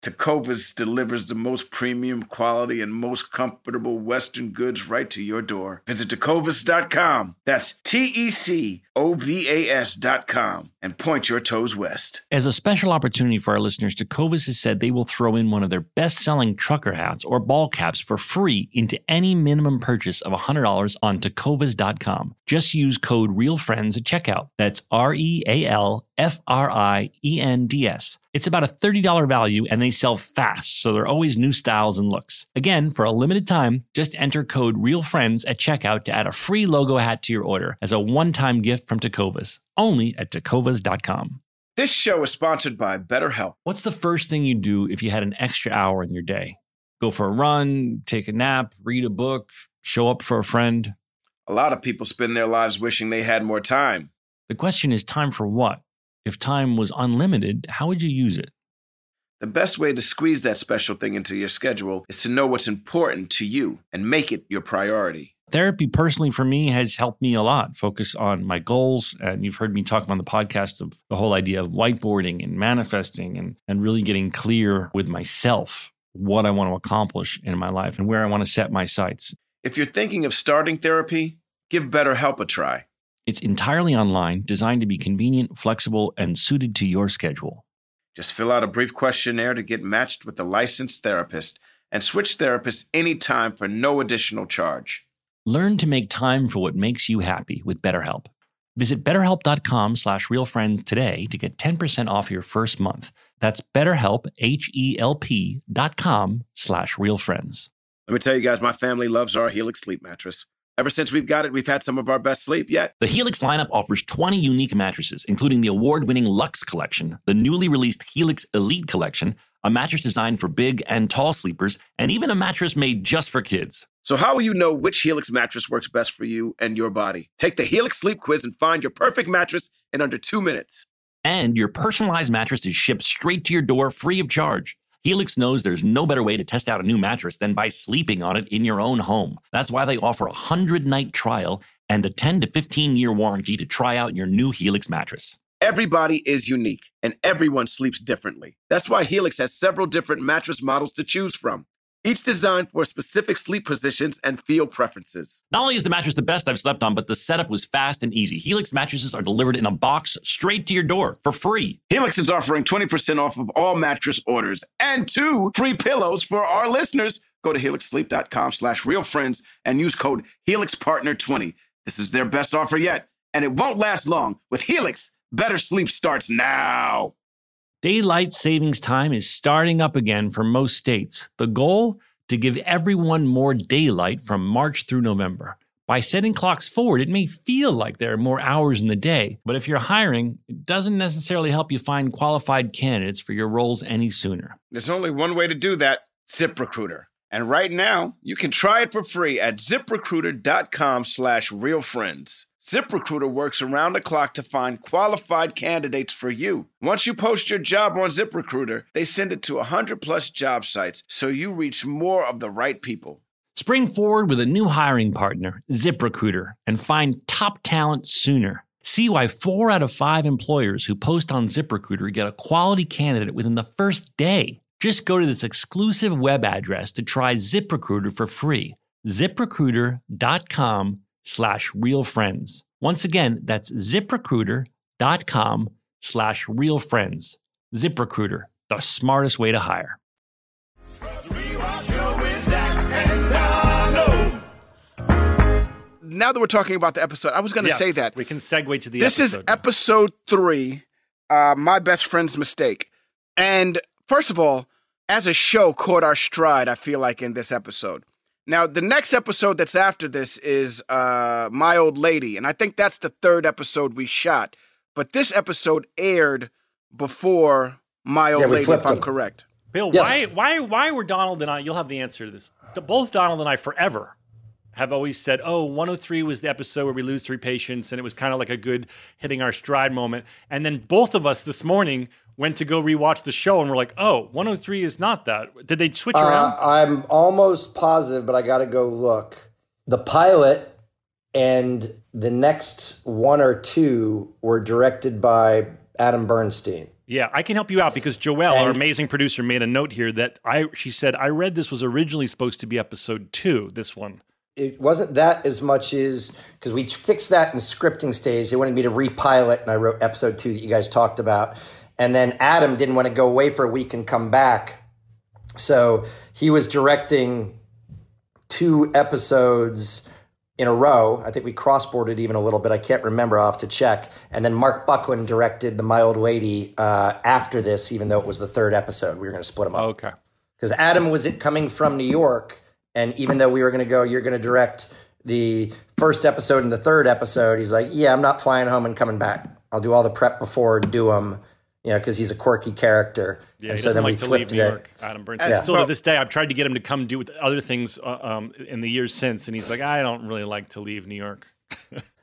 Tecovas delivers the most premium quality and most comfortable Western goods right to your door. Visit tecovas dot com. That's T E C O V A S dot com and point your toes west. As a special opportunity for our listeners, Tecovas has said they will throw in one of their best-selling trucker hats or ball caps for free into any minimum purchase of one hundred dollars on tecovas dot com. Just use code REALFRIENDS at checkout. That's R E A L F R I E N D S. It's about a thirty dollars value, and they sell fast, so there are always new styles and looks. Again, for a limited time, just enter code REALFRIENDS at checkout to add a free logo hat to your order as a one-time gift from Tecovas, only at tecovas dot com. This show is sponsored by BetterHelp. What's the first thing you do if you had an extra hour in your day? Go for a run, take a nap, read a book, show up for a friend. A lot of people spend their lives wishing they had more time. The question is, time for what? If time was unlimited, how would you use it? The best way to squeeze that special thing into your schedule is to know what's important to you and make it your priority. Therapy, personally, for me, has helped me a lot focus on my goals. And you've heard me talk on the podcast of the whole idea of whiteboarding and manifesting and, and really getting clear with myself what I want to accomplish in my life and where I want to set my sights. If you're thinking of starting therapy, give BetterHelp a try. It's entirely online, designed to be convenient, flexible, and suited to your schedule. Just fill out a brief questionnaire to get matched with a licensed therapist and switch therapists anytime for no additional charge. Learn to make time for what makes you happy with BetterHelp. Visit betterhelp.com slash realfriends today to get ten percent off your first month. That's BetterHelp, H-E-L-P dot com slash realfriends. Let me tell you guys, my family loves our Helix Sleep mattress. Ever since we've got it, we've had some of our best sleep yet. The Helix lineup offers twenty unique mattresses, including the award-winning Luxe Collection, the newly released Helix Elite Collection, a mattress designed for big and tall sleepers, and even a mattress made just for kids. So how will you know which Helix mattress works best for you and your body? Take the Helix Sleep Quiz and find your perfect mattress in under two minutes. And your personalized mattress is shipped straight to your door free of charge. Helix knows there's no better way to test out a new mattress than by sleeping on it in your own home. That's why they offer a one hundred night trial and a ten to fifteen year warranty to try out your new Helix mattress. Everybody is unique, and everyone sleeps differently. That's why Helix has several different mattress models to choose from, each designed for specific sleep positions and feel preferences. Not only is the mattress the best I've slept on, but the setup was fast and easy. Helix mattresses are delivered in a box straight to your door for free. Helix is offering twenty percent off of all mattress orders and two free pillows for our listeners. Go to helix sleep dot com slash realfriends and use code helix partner twenty. This is their best offer yet, and it won't last long. With Helix, better sleep starts now. Daylight savings time is starting up again for most states. The goal? To give everyone more daylight from March through November. By setting clocks forward, it may feel like there are more hours in the day, but if you're hiring, it doesn't necessarily help you find qualified candidates for your roles any sooner. There's only one way to do that, ZipRecruiter. And right now, you can try it for free at ZipRecruiter.com slash realfriends. ZipRecruiter works around the clock to find qualified candidates for you. Once you post your job on ZipRecruiter, they send it to one hundred plus job sites so you reach more of the right people. Spring forward with a new hiring partner, ZipRecruiter, and find top talent sooner. See why four out of five employers who post on ZipRecruiter get a quality candidate within the first day. Just go to this exclusive web address to try ZipRecruiter for free. ZipRecruiter dot com slash real friends. Once again, that's ziprecruiter.com slash real friends. ZipRecruiter, the smartest way to hire. Now that we're talking about the episode, I was going to yes, say that. We can segue to the this episode. This is episode three, uh, My Best Friend's Mistake. And first of all, as a show, caught our stride, I feel like, in this episode. Now, the next episode that's after this is uh, My Old Lady, and I think that's the third episode we shot. But this episode aired before My Old yeah, Lady, if I'm it. correct. Bill, yes. why why, why were Donald and I, you'll have the answer to this, both Donald and I forever have always said, oh, one oh three was the episode where we lose three patients, and it was kind of like a good hitting our stride moment. And then both of us this morning went to go rewatch the show, and we're like, oh, one oh three is not that. Did they switch uh, around? I'm almost positive, but I got to go look. The pilot and the next one or two were directed by Adam Bernstein. Yeah, I can help you out because Joelle, and, our amazing producer, made a note here that I. she said, I read this was originally supposed to be episode two, this one. It wasn't that as much as, because we fixed that in scripting stage. They wanted me to repilot, and I wrote episode two that you guys talked about. And then Adam didn't want to go away for a week and come back. So he was directing two episodes in a row. I think we cross-boarded even a little bit. I can't remember. I'll have to check. And then Mark Buckland directed The My Old Lady uh, after this, even though it was the third episode. We were going to split them up. Oh, okay. Because Adam was coming from New York, and even though we were going to go, you're going to direct the first episode and the third episode, he's like, yeah, I'm not flying home and coming back. I'll do all the prep before, do them. you know, because he's a quirky character. Yeah, and he so doesn't like to leave New York, Adam Burns. Yeah. Still, well, to this day, I've tried to get him to come do other things uh, um, in the years since, and he's like, I don't really like to leave New York.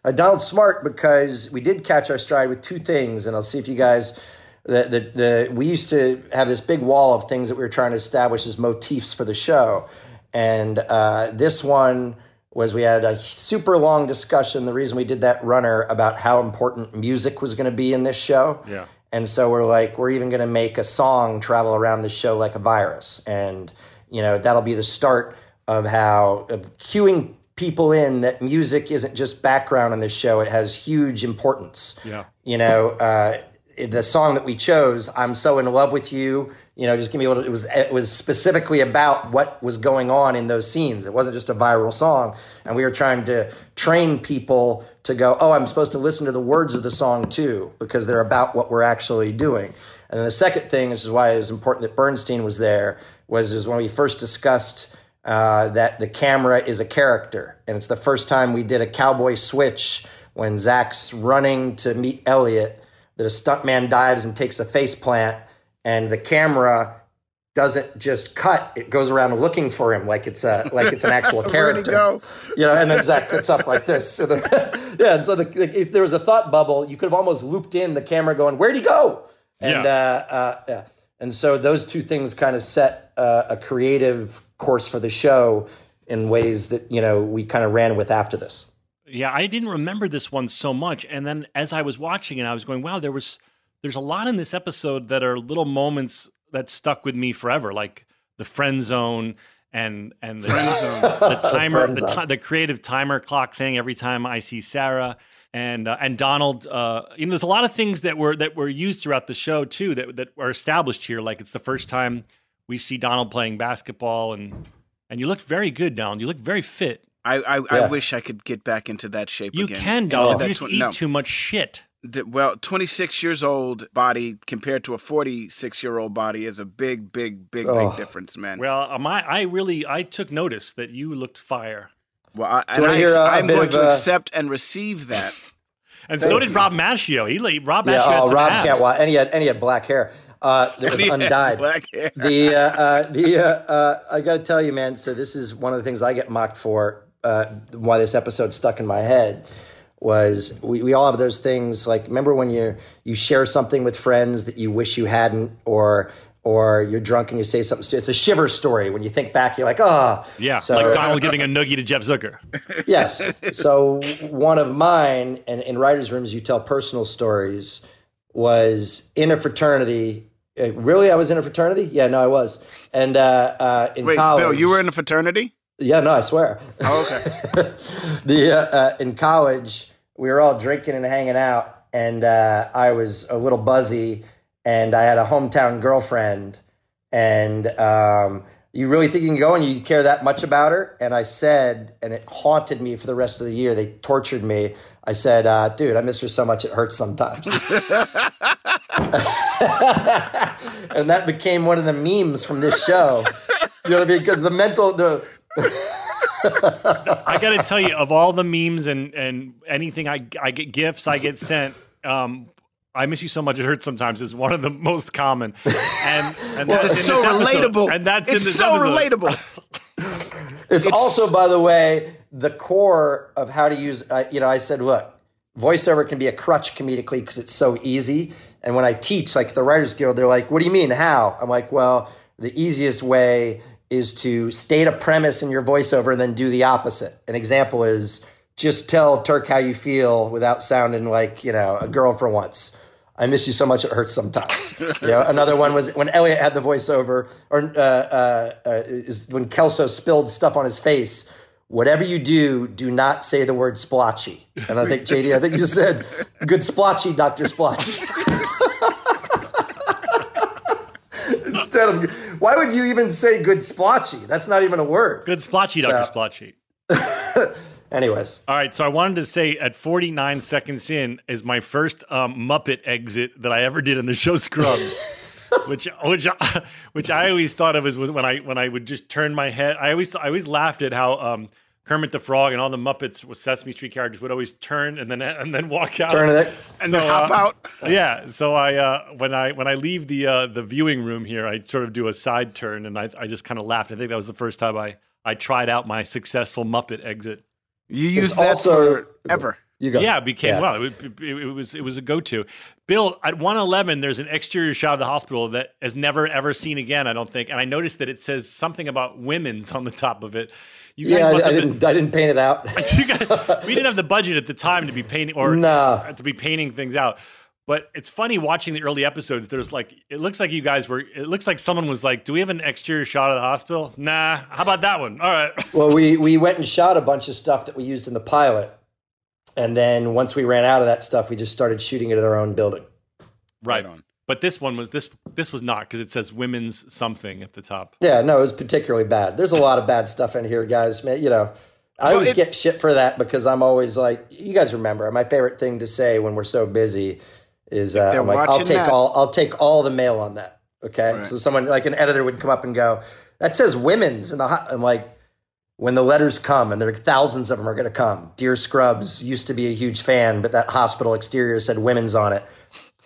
uh, Donald's smart because we did catch our stride with two things, and I'll see if you guys – The, the the we used to have this big wall of things that we were trying to establish as motifs for the show. And uh, this one was we had a super long discussion. The reason we did that runner about how important music was going to be in this show. Yeah. And so we're like, we're even going to make a song travel around the show like a virus. And, you know, that'll be the start of how of cueing people in that music isn't just background in this show. It has huge importance. Yeah. You know, uh, the song that we chose, I'm So In Love With You, you know, just give me a little, it was, it was specifically about what was going on in those scenes. It wasn't just a viral song. And we were trying to train people to go, oh, I'm supposed to listen to the words of the song too, because they're about what we're actually doing. And then the second thing, which is why it was important that Bernstein was there, was, was when we first discussed uh, that the camera is a character. And it's the first time we did a cowboy switch when Zach's running to meet Elliot, that a stuntman dives and takes a face plant, and the camera doesn't just cut; it goes around looking for him like it's a like it's an actual character. Where'd he go? You know, and then Zach gets up like this. So the, yeah, and so the, the, if there was a thought bubble, you could have almost looped in the camera going, "Where'd he go?" And yeah. Uh, uh, yeah. And so those two things kind of set uh, a creative course for the show in ways that, you know, we kind of ran with after this. Yeah, I didn't remember this one so much. And then as I was watching it, I was going, wow, there was there's a lot in this episode that are little moments that stuck with me forever, like the friend zone and and the, the timer, the, the, the creative timer clock thing every time I see Sarah and uh, and Donald. Uh, you know, there's a lot of things that were that were used throughout the show, too, that, that are established here. Like it's the first time we see Donald playing basketball. And, and you looked very good, Donald. You looked very fit. I I, yeah. I wish I could get back into that shape you again. You can, Donald. You just tw- eat no. too much shit. D- well, twenty-six years old body compared to a forty-six-year-old body is a big, big, big, oh. big difference, man. Well, my, I really, I took notice that you looked fire. Well, I, and I, hear, uh, I'm going to a... accept and receive that. And Thank so did you. Rob Maschio. He like, Rob Maschio yeah, had oh, some Rob abs. Can't watch. And he had, and he had black hair. Uh, that was undyed. The, uh, uh, the, uh, uh, I got to tell you, man, so this is one of the things I get mocked for. Uh, why this episode stuck in my head was we, we all have those things like, remember when you you share something with friends that you wish you hadn't, or or you're drunk and you say something st- it's a shiver story. When you think back, you're like, oh yeah, so, like Donald giving a noogie to Jeff Zucker. Yes. So one of mine, and in writers' rooms you tell personal stories, was in a fraternity. Uh, really, I was in a fraternity? Yeah, no, I was. And uh, uh, in Wait, college, Bill, you were in a fraternity? Yeah, no, I swear. Oh, okay. the uh, uh, in college, we were all drinking and hanging out, and uh, I was a little buzzy, and I had a hometown girlfriend, and um, you really think you can go and you care that much about her? And I said, and it haunted me for the rest of the year. They tortured me. I said, uh, dude, I miss her so much it hurts sometimes. And that became one of the memes from this show. You know what I mean? Because the mental... the I gotta tell you, of all the memes and, and anything I I get gifts I get sent, um, I miss you so much it hurts sometimes is one of the most common, and, and well, that's it's so relatable, and that's it's in this so episode. relatable. It's, it's also, by the way, the core of how to use. Uh, you know, I said, look, voiceover can be a crutch comedically because it's so easy. And when I teach, like at the Writers Guild, they're like, "What do you mean? How?" I'm like, "Well, the easiest way is to state a premise in your voiceover and then do the opposite. An example is just tell Turk how you feel without sounding like, you know, a girl for once. I miss you so much it hurts sometimes." You know, another one was when Elliot had the voiceover, or uh, uh, uh, is when Kelso spilled stuff on his face. Whatever you do, do not say the word splotchy. And I think J D, I think you said good splotchy, Doctor Splotchy. Instead of, why would you even say good splotchy? That's not even a word. Good splotchy, Doctor Splotchy. Anyways. All right, so I wanted to say at forty-nine seconds in is my first um, Muppet exit that I ever did in the show Scrubs, which which which I always thought of as was when I when I would just turn my head. I always I always laughed at how um, Kermit the Frog and all the Muppets with Sesame Street characters would always turn and then and then walk out, turn it and so, then hop uh, out. Yeah. So I uh, when I when I leave the uh, the viewing room here, I sort of do a side turn, and I I just kind of laughed. I think that was the first time I I tried out my successful Muppet exit. You used that also ever. You go. Yeah, it became yeah. well. It, it, it was it was a go-to. Bill, at one eleven, there's an exterior shot of the hospital that is never ever seen again, I don't think. And I noticed that it says something about women's on the top of it. You guys yeah, must I, have I didn't. Been, I didn't paint it out. You guys, we didn't have the budget at the time to be painting or no. to be painting things out. But it's funny watching the early episodes. There's like, it looks like you guys were, it looks like someone was like, do we have an exterior shot of the hospital? Nah. How about that one? All right. Well, we we went and shot a bunch of stuff that we used in the pilot. And then once we ran out of that stuff, we just started shooting it at our own building. Right. Right on. But this one was, this this was not, because it says women's something at the top. Yeah, no, it was particularly bad. There's a lot of bad stuff in here, guys. Man, you know, I well, always it, get shit for that because I'm always like, you guys remember, my favorite thing to say when we're so busy is uh, I'm like, I'll take that. all I'll take all the mail on that. Okay. Right. So someone like an editor would come up and go, that says women's in the hot. I'm like, when the letters come, and there are thousands of them are going to come. Dear Scrubs, used to be a huge fan, but that hospital exterior said women's on it.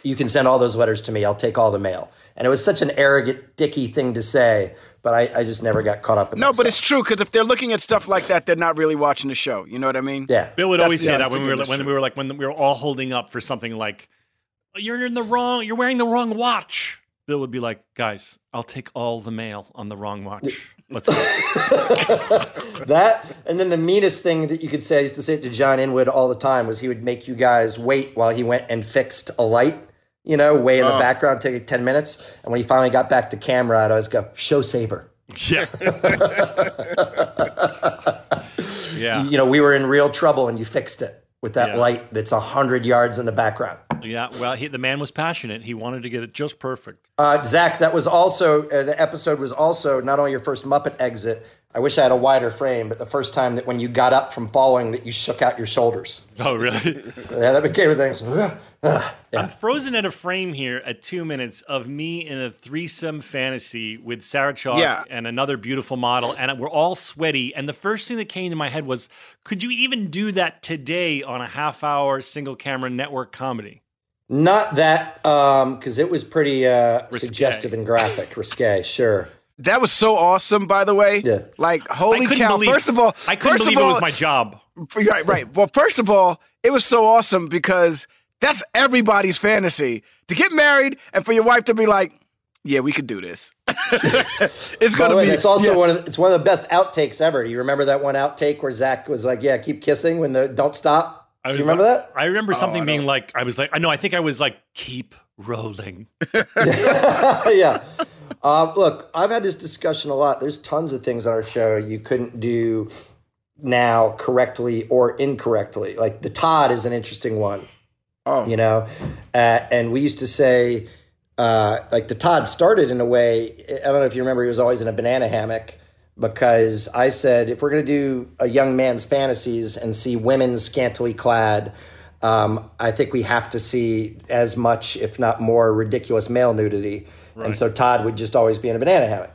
You can send all those letters to me. I'll take all the mail. And it was such an arrogant, dicky thing to say, but I, I just never got caught up in that. No, but stuff. It's true, because if they're looking at stuff like that, they're not really watching the show. You know what I mean? Yeah. Bill would That's always say that when we were like, when we were like when we were all holding up for something like, you're in the wrong, you're wearing the wrong watch. Bill would be like, guys, I'll take all the mail on the wrong watch. Let's go. That, and then the meanest thing that you could say, I used to say it to John Inwood all the time, was he would make you guys wait while he went and fixed a light. You know, way in the oh. background, take ten minutes. And when he finally got back to camera, I'd always go, show saver. Yeah. Yeah. You know, we were in real trouble and you fixed it with that yeah. light that's one hundred yards in the background. Yeah, well, he, the man was passionate. He wanted to get it just perfect. Uh, Zach, that was also, uh, the episode was also not only your first Muppet exit. I wish I had a wider frame, but the first time that when you got up from falling that you shook out your shoulders. Oh, really? Yeah, that became a thing. So, uh, yeah. I'm frozen at a frame here at two minutes of me in a threesome fantasy with Sarah Chalke yeah. and another beautiful model, and we're all sweaty. And the first thing that came to my head was, could you even do that today on a half-hour single-camera network comedy? Not that, because um, it was pretty uh, suggestive and graphic. Risque, sure. That was so awesome, by the way. Yeah. Like, holy cow. Believe, first of all, I couldn't first believe of all, it was my job. Right, right. Well, first of all, it was so awesome because that's everybody's fantasy to get married and for your wife to be like, yeah, we could do this. It's going to be. It's also yeah. one of the, it's one of the best outtakes ever. Do you remember that one outtake where Zach was like, yeah, keep kissing when the don't stop? I do you remember like, that? I remember something oh, I being don't. like, I was like, I know, I think I was like, keep rolling. Yeah. Uh, look, I've had this discussion a lot. There's tons of things on our show you couldn't do now correctly or incorrectly. Like the Todd is an interesting one, oh. you know, uh, and we used to say uh, like the Todd started in a way. I don't know if you remember, he was always in a banana hammock because I said, if we're going to do a young man's fantasies and see women scantily clad, Um, I think we have to see as much, if not more, ridiculous male nudity. Right. And so Todd would just always be in a banana hammock.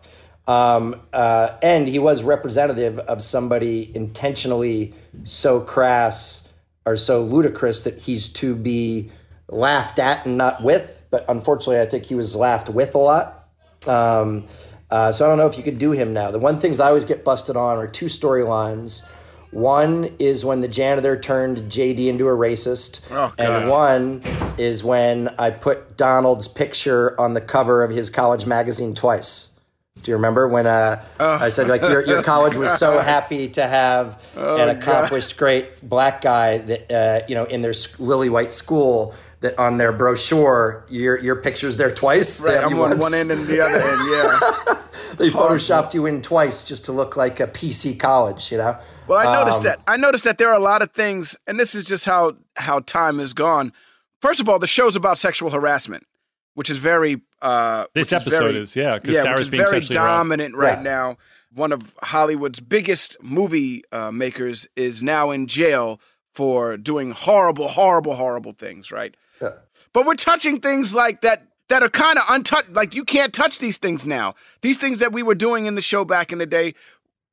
Um, uh, and he was representative of somebody intentionally so crass or so ludicrous that he's to be laughed at and not with. But unfortunately, I think he was laughed with a lot. Um, uh, so I don't know if you could do him now. The one things I always get busted on are two storylines. One is when the janitor turned J D into a racist. Oh, and one is when I put Donald's picture on the cover of his college magazine twice. Do you remember when uh, oh, I said, like, your, your college was so happy to have oh, an accomplished, God. great black guy that, uh, you know, in their really white school that on their brochure, your your picture's there twice. Right, I'm on one end and the other end, yeah. They photoshopped you in twice just to look like a P C college, you know? Well, I noticed um, that. I noticed that there are a lot of things, and this is just how, how time has gone. First of all, the show's about sexual harassment, which is very... Uh, this episode is, very, is yeah, because yeah, Sarah's being very dominant harassed. right yeah. now. One of Hollywood's biggest movie uh, makers is now in jail for doing horrible, horrible, horrible things, right? Yeah. But we're touching things like that that are kind of untouched. Like, you can't touch these things now. These things that we were doing in the show back in the day,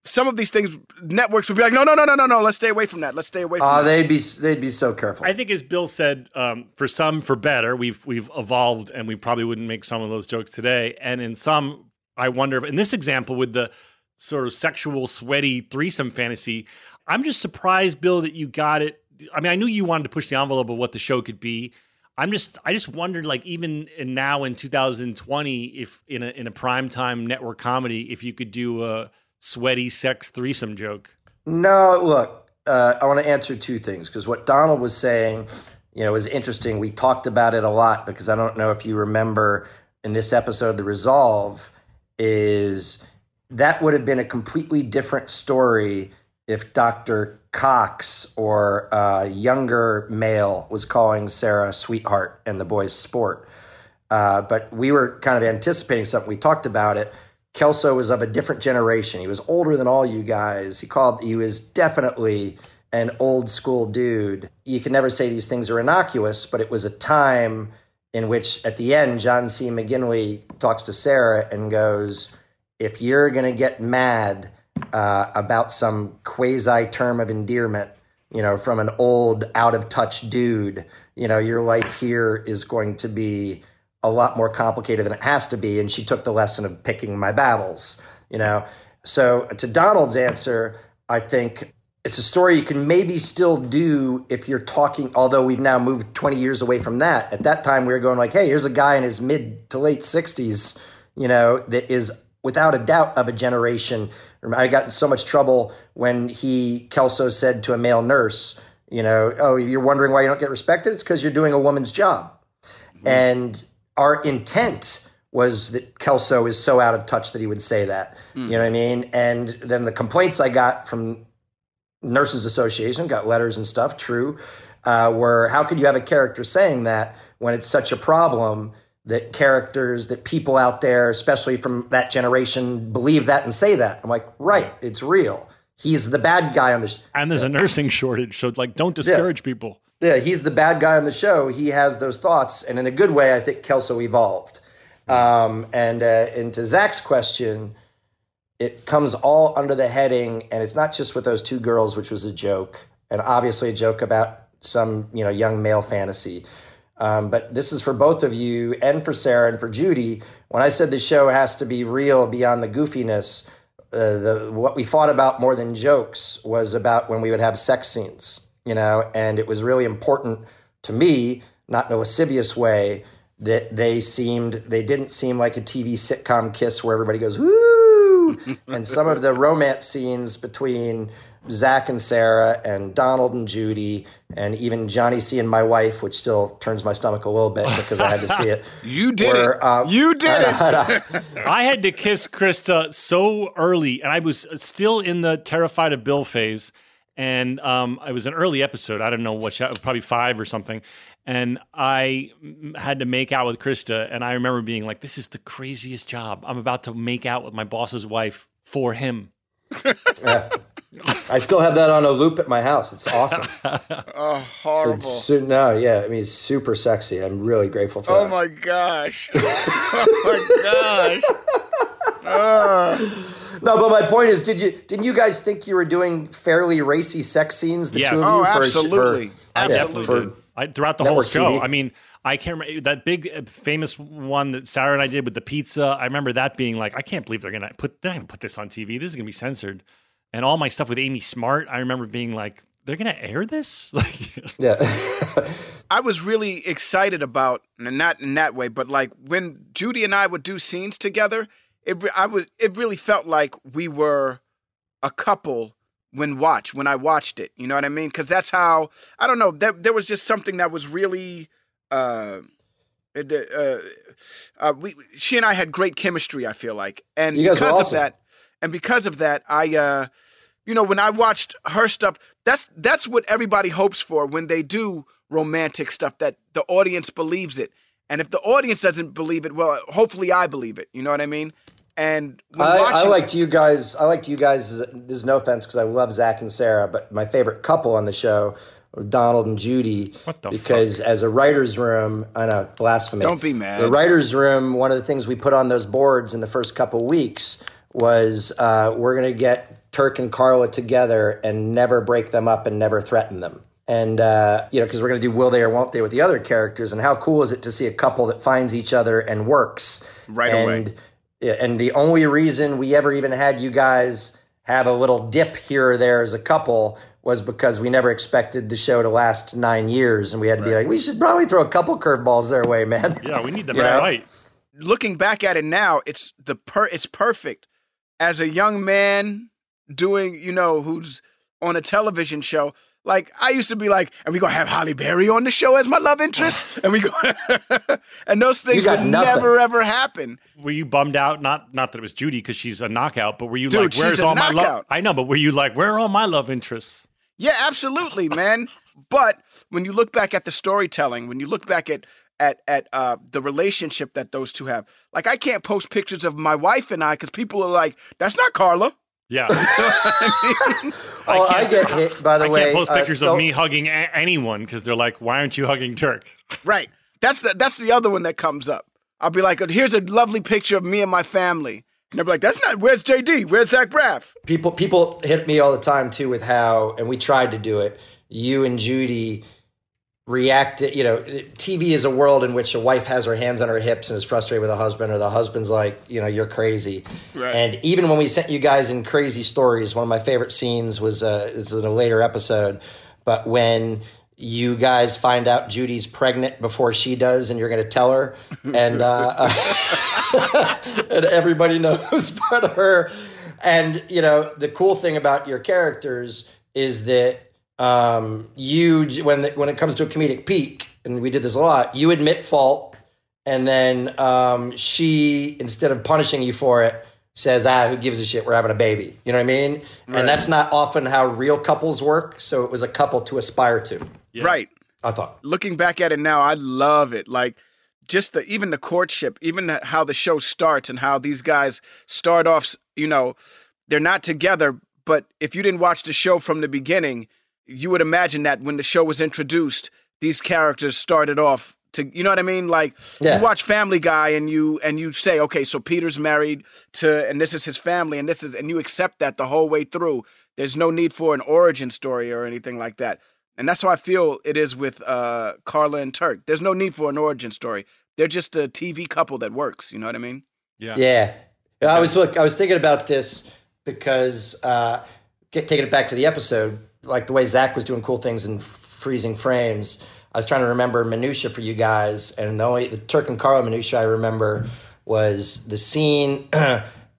some of these things, networks would be like, no, no, no, no, no, no. Let's stay away from that. Let's stay away from uh, that. They'd be, they'd be so careful. I think as Bill said, um, for some, for better, we've we've evolved, and we probably wouldn't make some of those jokes today. And in some, I wonder if, in this example with the sort of sexual, sweaty threesome fantasy, I'm just surprised, Bill, that you got it. I mean, I knew you wanted to push the envelope of what the show could be. I'm just, I just wondered, like, even in now in two thousand twenty, if in a in a primetime network comedy, if you could do a sweaty sex threesome joke. No, look, uh, I want to answer two things, because what Donald was saying, you know, was interesting. We talked about it a lot, because I don't know if you remember in this episode, The Resolve, is that would have been a completely different story if Doctor Cox or a uh, younger male was calling Sarah sweetheart and the boys sport. Uh, but we were kind of anticipating something. We talked about it. Kelso was of a different generation. He was older than all you guys. He called, he was definitely an old school dude. You can never say these things are innocuous, but it was a time in which at the end, John C. McGinley talks to Sarah and goes, if you're going to get mad uh, about some quasi term of endearment, you know, from an old out of touch dude, you know, your life here is going to be a lot more complicated than it has to be. And she took the lesson of picking my battles, you know? So to Donald's answer, I think it's a story you can maybe still do if you're talking, although we've now moved twenty years away from that. At that time, we were going like, hey, here's a guy in his mid to late sixties, you know, that is without a doubt of a generation. I got in so much trouble when he, Kelso said to a male nurse, you know, oh, you're wondering why you don't get respected? It's because you're doing a woman's job. Mm-hmm. And our intent was that Kelso is so out of touch that he would say that, mm. you know what I mean? And then the complaints I got from Nurses Association, got letters and stuff, true, uh, were how could you have a character saying that when it's such a problem that characters, that people out there, especially from that generation, believe that and say that. I'm like, right, it's real. He's the bad guy on the show. And there's a nursing shortage, so like, don't discourage yeah. people. Yeah, he's the bad guy on the show. He has those thoughts. And in a good way, I think Kelso evolved. Um, and, uh, and to Zach's question, it comes all under the heading, and it's not just with those two girls, which was a joke, and obviously a joke about some, you know, young male fantasy. Um, but this is for both of you and for Sarah and for Judy. When I said the show has to be real beyond the goofiness, uh, the, what we fought about more than jokes was about when we would have sex scenes. You know, and it was really important to me, not in a lascivious way, that they seemed, they didn't seem like a T V sitcom kiss where everybody goes, woo! And some of the romance scenes between Zach and Sarah and Donald and Judy and even Johnny C. and my wife, which still turns my stomach a little bit because I had to see it. You did were, it. Um, you did I, it. I, I, I had to kiss Krista so early, and I was still in the terrified of Bill phase. And um, it was an early episode. I don't know what, probably five or something. And I had to make out with Krista. And I remember being like, this is the craziest job. I'm about to make out with my boss's wife for him. Yeah. I still have that on a loop at my house. It's awesome. Oh, horrible. It's, no, yeah. I mean, it's super sexy. I'm really grateful for oh that. Oh, my gosh. Oh, my gosh. Uh. No, but my point is, did you didn't you guys think you were doing fairly racy sex scenes? The yes. two of you oh, for absolutely, for, absolutely. Yeah, for I, throughout the whole show. T V. I mean, I can't remember that big famous one that Sarah and I did with the pizza. I remember that being like, I can't believe they're gonna put they're gonna put this on T V. This is gonna be censored. And all my stuff with Amy Smart, I remember being like, they're gonna air this. Like, yeah. I was really excited about, and not in that way, but like when Judy and I would do scenes together. It I was it really felt like we were a couple when watch when I watched it. You know what I mean? Because that's how I don't know. That there was just something that was really. Uh, uh, uh, we she and I had great chemistry. I feel like, and you guys because were awesome. of that, and because of that, I, uh, you know, when I watched her stuff, that's that's what everybody hopes for when they do romantic stuff, that the audience believes it. And if the audience doesn't believe it, well, hopefully I believe it. You know what I mean? And when I, watching- I liked you guys. I liked you guys. There's no offense because I love Zach and Sarah, but my favorite couple on the show are Donald and Judy. What the because fuck? As a writer's room, I know, blasphemy. Don't be mad. The writer's room, one of the things we put on those boards in the first couple weeks was uh, we're going to get Turk and Carla together and never break them up and never threaten them. And, uh, you know, because we're going to do will they or won't they with the other characters. And how cool is it to see a couple that finds each other and works right and, away. And the only reason we ever even had you guys have a little dip here or there as a couple was because we never expected the show to last nine years. And we had to right. be like, we should probably throw a couple curveballs their way, man. Yeah, we need them to fight. Looking back at it now, it's the per- it's perfect. As a young man doing, you know, who's on a television show, like, I used to be like, and we going to have Halle Berry on the show as my love interest? And we go, and those things would nothing. never, ever happen. Were you bummed out? Not not that it was Judy because she's a knockout, but were you Dude, like, where's all knockout. my love? I know, but were you like, where are all my love interests? Yeah, absolutely, man. But when you look back at the storytelling, when you look back at at at uh, the relationship that those two have. Like, I can't post pictures of my wife and I because people are like, that's not Carla. Yeah. I, mean, well, I, I get hit, by the I way. I can't post pictures uh, so, of me hugging a- anyone because they're like, why aren't you hugging Turk? Right. That's the, that's the other one that comes up. I'll be like, here's a lovely picture of me and my family. And they'll be like, that's not, where's J D? Where's Zach Braff? People, people hit me all the time, too, with how, and we tried to do it, you and Judy reacted, you know, T V is a world in which a wife has her hands on her hips and is frustrated with a husband, or the husband's like, you know, you're crazy. Right. And even when we sent you guys in crazy stories, one of my favorite scenes was, uh, it's in a later episode, but when you guys find out Judy's pregnant before she does and you're going to tell her, and, uh, and everybody knows but her. And, you know, the cool thing about your characters is that Um, you, when, the, when it comes to a comedic peak, and we did this a lot, you admit fault. And then, um, she, instead of punishing you for it, says, ah, who gives a shit? We're having a baby. You know what I mean? Right. And that's not often how real couples work. So it was a couple to aspire to. Yeah. Right. I thought looking back at it now, I love it. Like just the, even the courtship, even the, how the show starts and how these guys start off, you know, they're not together, but if you didn't watch the show from the beginning, you would imagine that when the show was introduced, these characters started off to, you know what I mean? Like yeah. you watch Family Guy and you, and you say, okay, so Peter's married to, and this is his family and this is, and you accept that the whole way through. There's no need for an origin story or anything like that. And that's how I feel it is with uh, Carla and Turk. There's no need for an origin story. They're just a T V couple that works. You know what I mean? Yeah. Yeah. I was, look, I was thinking about this because uh, get, taking it back to the episode, like the way Zach was doing cool things in freezing frames, I was trying to remember minutia for you guys. And the only the Turk and Carla minutia I remember was the scene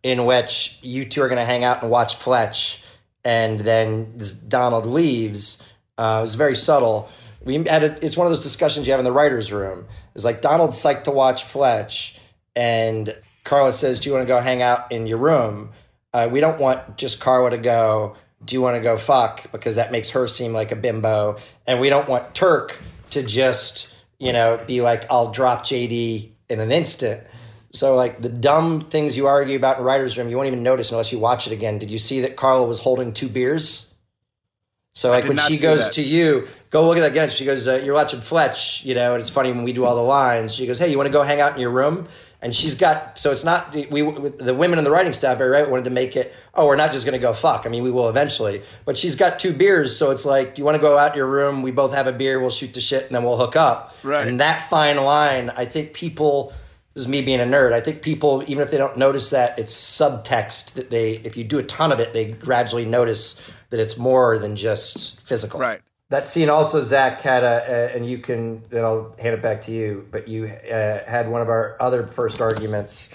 in which you two are going to hang out and watch Fletch. And then Donald leaves. Uh, it was very subtle. We had a, it's one of those discussions you have in the writer's room. It's like Donald's psyched to watch Fletch. And Carla says, do you want to go hang out in your room? Uh, we don't want just Carla to go, do you want to go fuck? Because that makes her seem like a bimbo. And we don't want Turk to just, you know, be like, I'll drop J D in an instant. So like the dumb things you argue about in writer's room, you won't even notice unless you watch it again. Did you see that Carla was holding two beers? So like when she goes that. to you, go look at that again. She goes, uh, you're watching Fletch, you know, and it's funny when we do all the lines. She goes, hey, you want to go hang out in your room? And she's got, so it's not, we, the women in the writing staff, right, wanted to make it, oh, we're not just going to go fuck. I mean, we will eventually. But she's got two beers, so it's like, do you want to go out your room? We both have a beer, we'll shoot the shit, and then we'll hook up. Right. And that fine line, I think people, this is me being a nerd, I think people, even if they don't notice that, it's subtext that they, if you do a ton of it, they gradually notice that it's more than just physical. Right. That scene also, Zach, had a, a and you can, and I'll hand it back to you, but you uh, had one of our other first arguments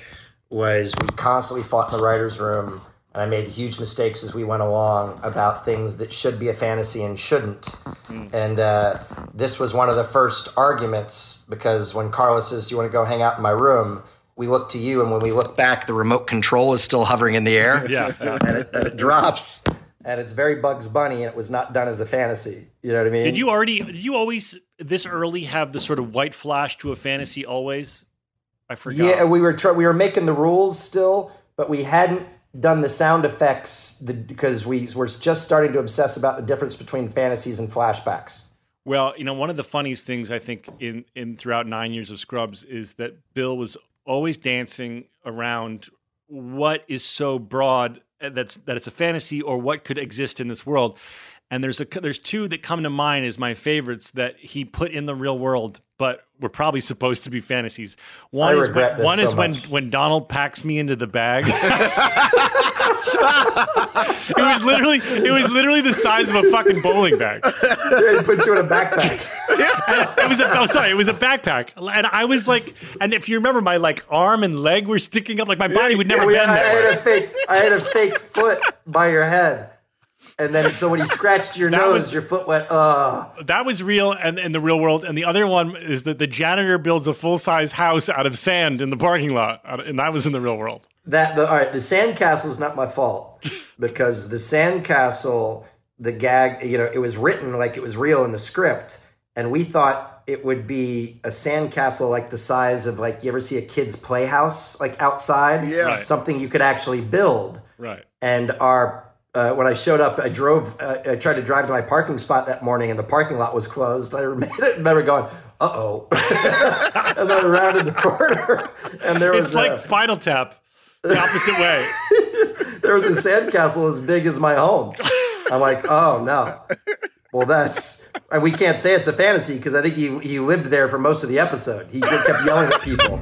was we constantly fought in the writer's room, and I made huge mistakes as we went along about things that should be a fantasy and shouldn't. Mm. And uh, this was one of the first arguments, because when Carla says, do you want to go hang out in my room? We look to you, and when we look back, the remote control is still hovering in the air. Yeah. and, it, and it drops. And it's very Bugs Bunny, and it was not done as a fantasy. You know what I mean? Did you already, did you always this early have the sort of white flash to a fantasy always? I forgot. Yeah, we were tr- we were making the rules still, but we hadn't done the sound effects the, because we were just starting to obsess about the difference between fantasies and flashbacks. Well, you know, one of the funniest things I think in, in throughout nine years of Scrubs is that Bill was always dancing around what is so broad that's that it's a fantasy, or what could exist in this world. And there's a there's two that come to mind as my favorites that he put in the real world, but were probably supposed to be fantasies. One I is regret when, this one so is much. when when Donald packs me into the bag. It was literally it was literally the size of a fucking bowling bag. Yeah, he put you in a backpack. It was a, oh, sorry, it was a backpack, and I was like, and if you remember, my like arm and leg were sticking up, like my body would never yeah, we, bend. I, that I way. had a fake, I had a fake foot by your head. And then, so when he scratched your that nose, was, your foot went, uh. That was real and in the real world. And the other one is that the janitor builds a full-size house out of sand in the parking lot. And that was in the real world. That the, All right, the sandcastle is not my fault. Because the sandcastle, the gag, you know, it was written like it was real in the script. And we thought it would be a sandcastle like the size of, like, you ever see a kid's playhouse, like outside? Yeah. Right. Something you could actually build. Right. And our... Uh, when I showed up, I drove, uh, I tried to drive to my parking spot that morning and the parking lot was closed. I remember going, uh-oh. And then I rounded the corner and there was It's like a, Spinal Tap, the opposite way. There was a sandcastle as big as my home. I'm like, oh no. Well, that's, and we can't say it's a fantasy because I think he, he lived there for most of the episode. He just kept yelling at people.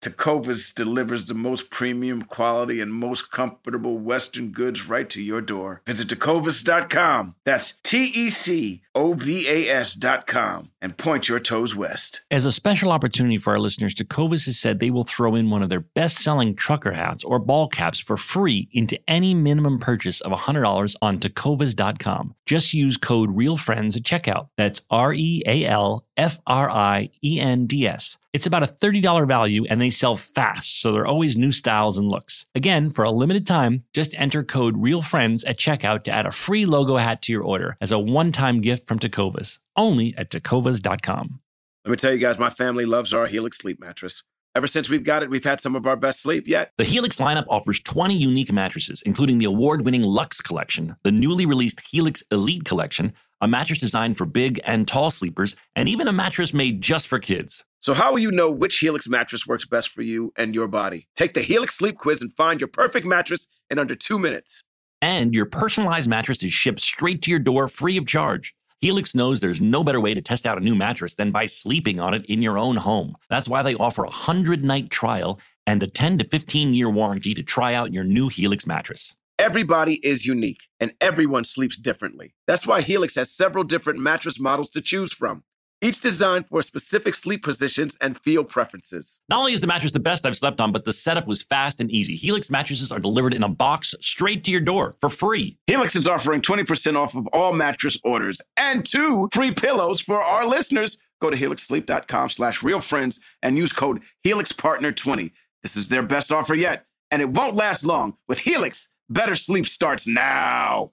Tecovas delivers the most premium quality and most comfortable Western goods right to your door. Visit tecovas dot com. That's T E C O V A S dot com and point your toes west. As a special opportunity for our listeners, Tecovas has said they will throw in one of their best-selling trucker hats or ball caps for free into any minimum purchase of one hundred dollars on tecovas dot com. Just use code REALFRIENDS at checkout. That's R E A L F R I E N D S. It's about a thirty dollars value, and they sell fast, so there are always new styles and looks. Again, for a limited time, just enter code REALFRIENDS at checkout to add a free logo hat to your order as a one-time gift from Tecovas, only at tecovas dot com. Let me tell you guys, my family loves our Helix Sleep mattress. Ever since we've got it, we've had some of our best sleep yet. The Helix lineup offers twenty unique mattresses, including the award-winning Luxe Collection, the newly released Helix Elite Collection, a mattress designed for big and tall sleepers, and even a mattress made just for kids. So how will you know which Helix mattress works best for you and your body? Take the Helix Sleep Quiz and find your perfect mattress in under two minutes. And your personalized mattress is shipped straight to your door free of charge. Helix knows there's no better way to test out a new mattress than by sleeping on it in your own home. That's why they offer a hundred-night trial and a ten to fifteen year warranty to try out your new Helix mattress. Everybody is unique, and everyone sleeps differently. That's why Helix has several different mattress models to choose from, each designed for specific sleep positions and feel preferences. Not only is the mattress the best I've slept on, but the setup was fast and easy. Helix mattresses are delivered in a box straight to your door for free. Helix is offering twenty percent off of all mattress orders and two free pillows for our listeners. Go to helix sleep dot com slash realfriends and use code helix partner twenty. This is their best offer yet, and it won't last long. With Helix, better sleep starts now.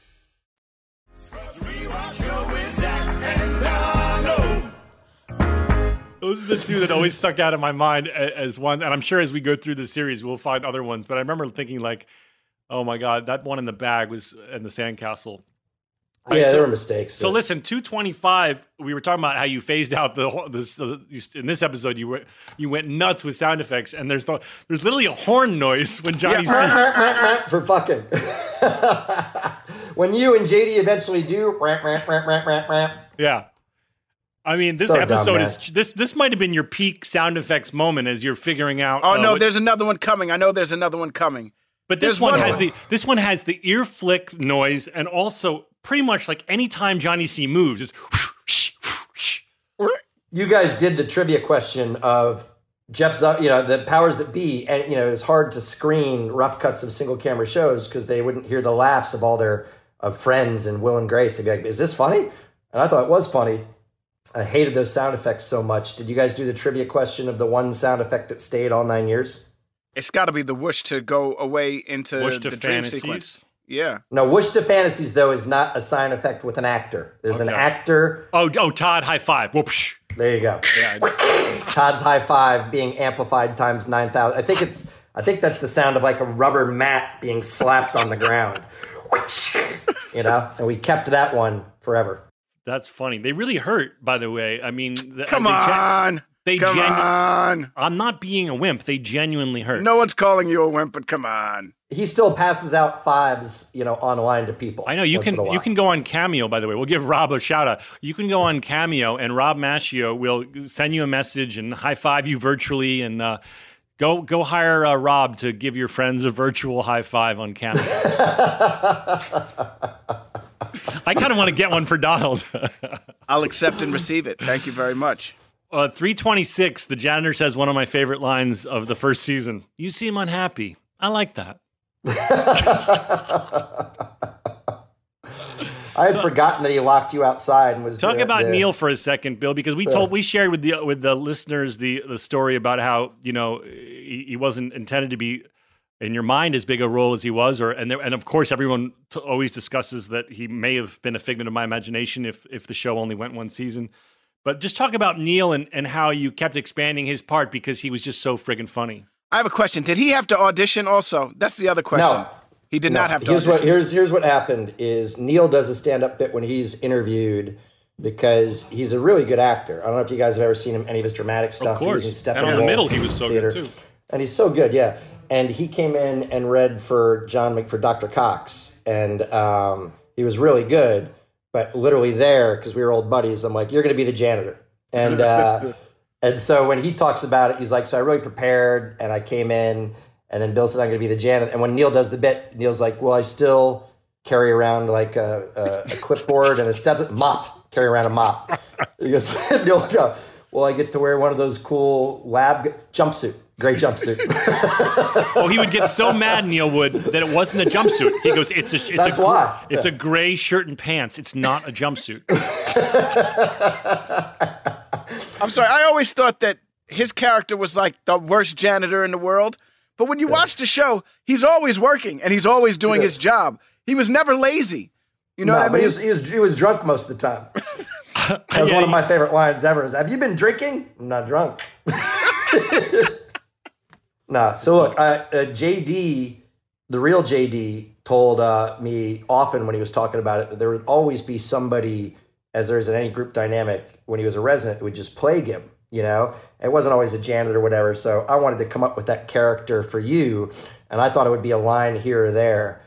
Those are the two that always stuck out in my mind as one. And I'm sure as we go through the series, we'll find other ones. But I remember thinking like, oh, my God, that one in the bag was in the sandcastle. Right? Yeah, so, there were mistakes. So, yeah. Listen, two twenty-five, we were talking about how you phased out the whole, this, uh, in this episode, you were you went nuts with sound effects. And there's the, there's literally a horn noise when Johnny yeah. for fucking. When you and J D eventually do. Yeah. I mean, this so episode dumb, is this. This might have been your peak sound effects moment as you're figuring out. Oh uh, no, what, there's another one coming. I know there's another one coming. But this there's one has one. the this one has the ear flick noise, and also pretty much like any time Johnny C moves, it's whoosh, whoosh, whoosh. You guys did the trivia question of Jeff Zucker, you know, the powers that be, and you know it's hard to screen rough cuts of single camera shows because they wouldn't hear the laughs of all their of friends and Will and Grace. They'd be like, "Is this funny?" And I thought it was funny. I hated those sound effects so much. Did you guys do the trivia question of the one sound effect that stayed all nine years? It's got to be the whoosh to go away into whoosh to the fantasies. Dream sequence. Yeah. No, whoosh to fantasies, though, is not a sound effect with an actor. There's okay. an actor. Oh, oh, Todd, high five. Whoosh. There you go. Yeah, Todd's high five being amplified times nine thousand. I think it's. I think that's the sound of like a rubber mat being slapped on the ground. You know, and we kept that one forever. That's funny. They really hurt, by the way. I mean, the, come they gen- on, they come genu- on. I'm not being a wimp. They genuinely hurt. No one's calling you a wimp, but come on. He still passes out fives, you know, online to people. I know you can. You can go on Cameo. By the way, we'll give Rob a shout out. You can go on Cameo, and Rob Maschio will send you a message and high five you virtually, and uh, go go hire uh, Rob to give your friends a virtual high five on Cameo. I kind of want to get one for Donald. I'll accept and receive it. Thank you very much. Uh, three twenty-six, the janitor says one of my favorite lines of the first season. You seem unhappy. I like that. I had so, forgotten that he locked you outside and was talk doing, about yeah. Neil for a second, Bill, because we told we shared with the with the listeners the the story about how you know he, he wasn't intended to be. In your mind, as big a role as he was, or and there, and of course, everyone t- always discusses that he may have been a figment of my imagination if if the show only went one season. But just talk about Neil and, and how you kept expanding his part because he was just so friggin' funny. I have a question. Did he have to audition also? That's the other question. No. He did no. not have to here's audition. What, here's, here's what happened is Neil does a stand-up bit when he's interviewed because he's a really good actor. I don't know if you guys have ever seen him, any of his dramatic stuff. Of course. He was in and on the middle, he was so theater. good, too. And he's so good, yeah. And he came in and read for John for Doctor Cox, and um, he was really good. But literally there, because we were old buddies, I'm like, "You're going to be the janitor." And uh, and so when he talks about it, he's like, "So I really prepared, and I came in, and then Bill said I'm going to be the janitor." And when Neil does the bit, Neil's like, "Well, I still carry around like a, a, a clipboard and a step mop, carry around a mop." He goes, "Neil, go, well, I get to wear one of those cool lab g- jumpsuit." Great jumpsuit. Oh, he would get so mad, Neil would, that it wasn't a jumpsuit. He goes, it's a, it's That's a, why. It's yeah. a gray shirt and pants. It's not a jumpsuit. I'm sorry. I always thought that his character was like the worst janitor in the world. But when you yeah. watch the show, he's always working and he's always doing yeah. his job. He was never lazy. You know no, what I mean? He was, he, was, he was drunk most of the time. That was yeah, one of my favorite lines ever. Is, have you been drinking? I'm not drunk. Nah, so look, uh, uh, J D, the real J D, told uh, me often when he was talking about it that there would always be somebody, as there is in any group dynamic, when he was a resident, that would just plague him, you know? It wasn't always a janitor or whatever, so I wanted to come up with that character for you, and I thought it would be a line here or there.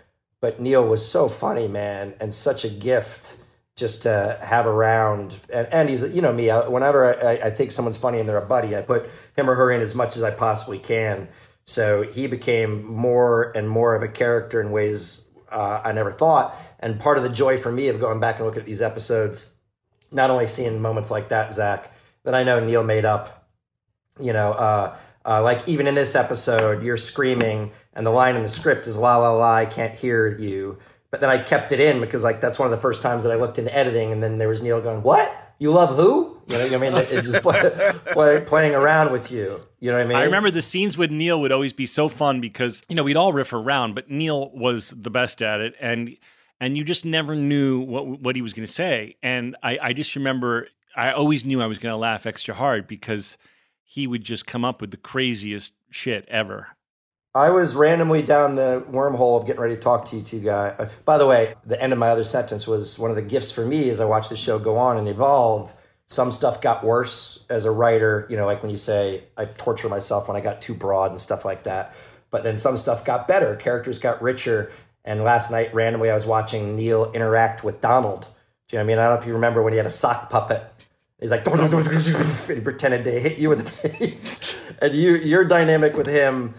But Neil was so funny, man, and such a gift just to have around. And, and he's, you know me, I, whenever I, I think someone's funny and they're a buddy, I put him or her in as much as I possibly can. So he became more and more of a character in ways uh, I never thought. And part of the joy for me of going back and looking at these episodes, not only seeing moments like that, Zach, that I know Neil made up, you know, uh, uh, like even in this episode, you're screaming and the line in the script is la, la, la, I can't hear you. But then I kept it in because like, that's one of the first times that I looked into editing. And then there was Neil going, what? You love who? You know what I mean? It just play, play, playing around with you. You know what I mean? I remember the scenes with Neil would always be so fun because, you know, we'd all riff around, but Neil was the best at it. And and you just never knew what what he was going to say. And I, I just remember I always knew I was going to laugh extra hard because he would just come up with the craziest shit ever. I was randomly down the wormhole of getting ready to talk to you two guys. Uh, by the way, the end of my other sentence was one of the gifts for me as I watched the show go on and evolve. Some stuff got worse as a writer, you know, like when you say I torture myself when I got too broad and stuff like that. But then some stuff got better. Characters got richer. And last night, randomly, I was watching Neil interact with Donald. Do you know what I mean? I don't know if you remember when he had a sock puppet. He's like, dum, dum, dum, dum, and he pretended to hit you in the face. And you, your dynamic with him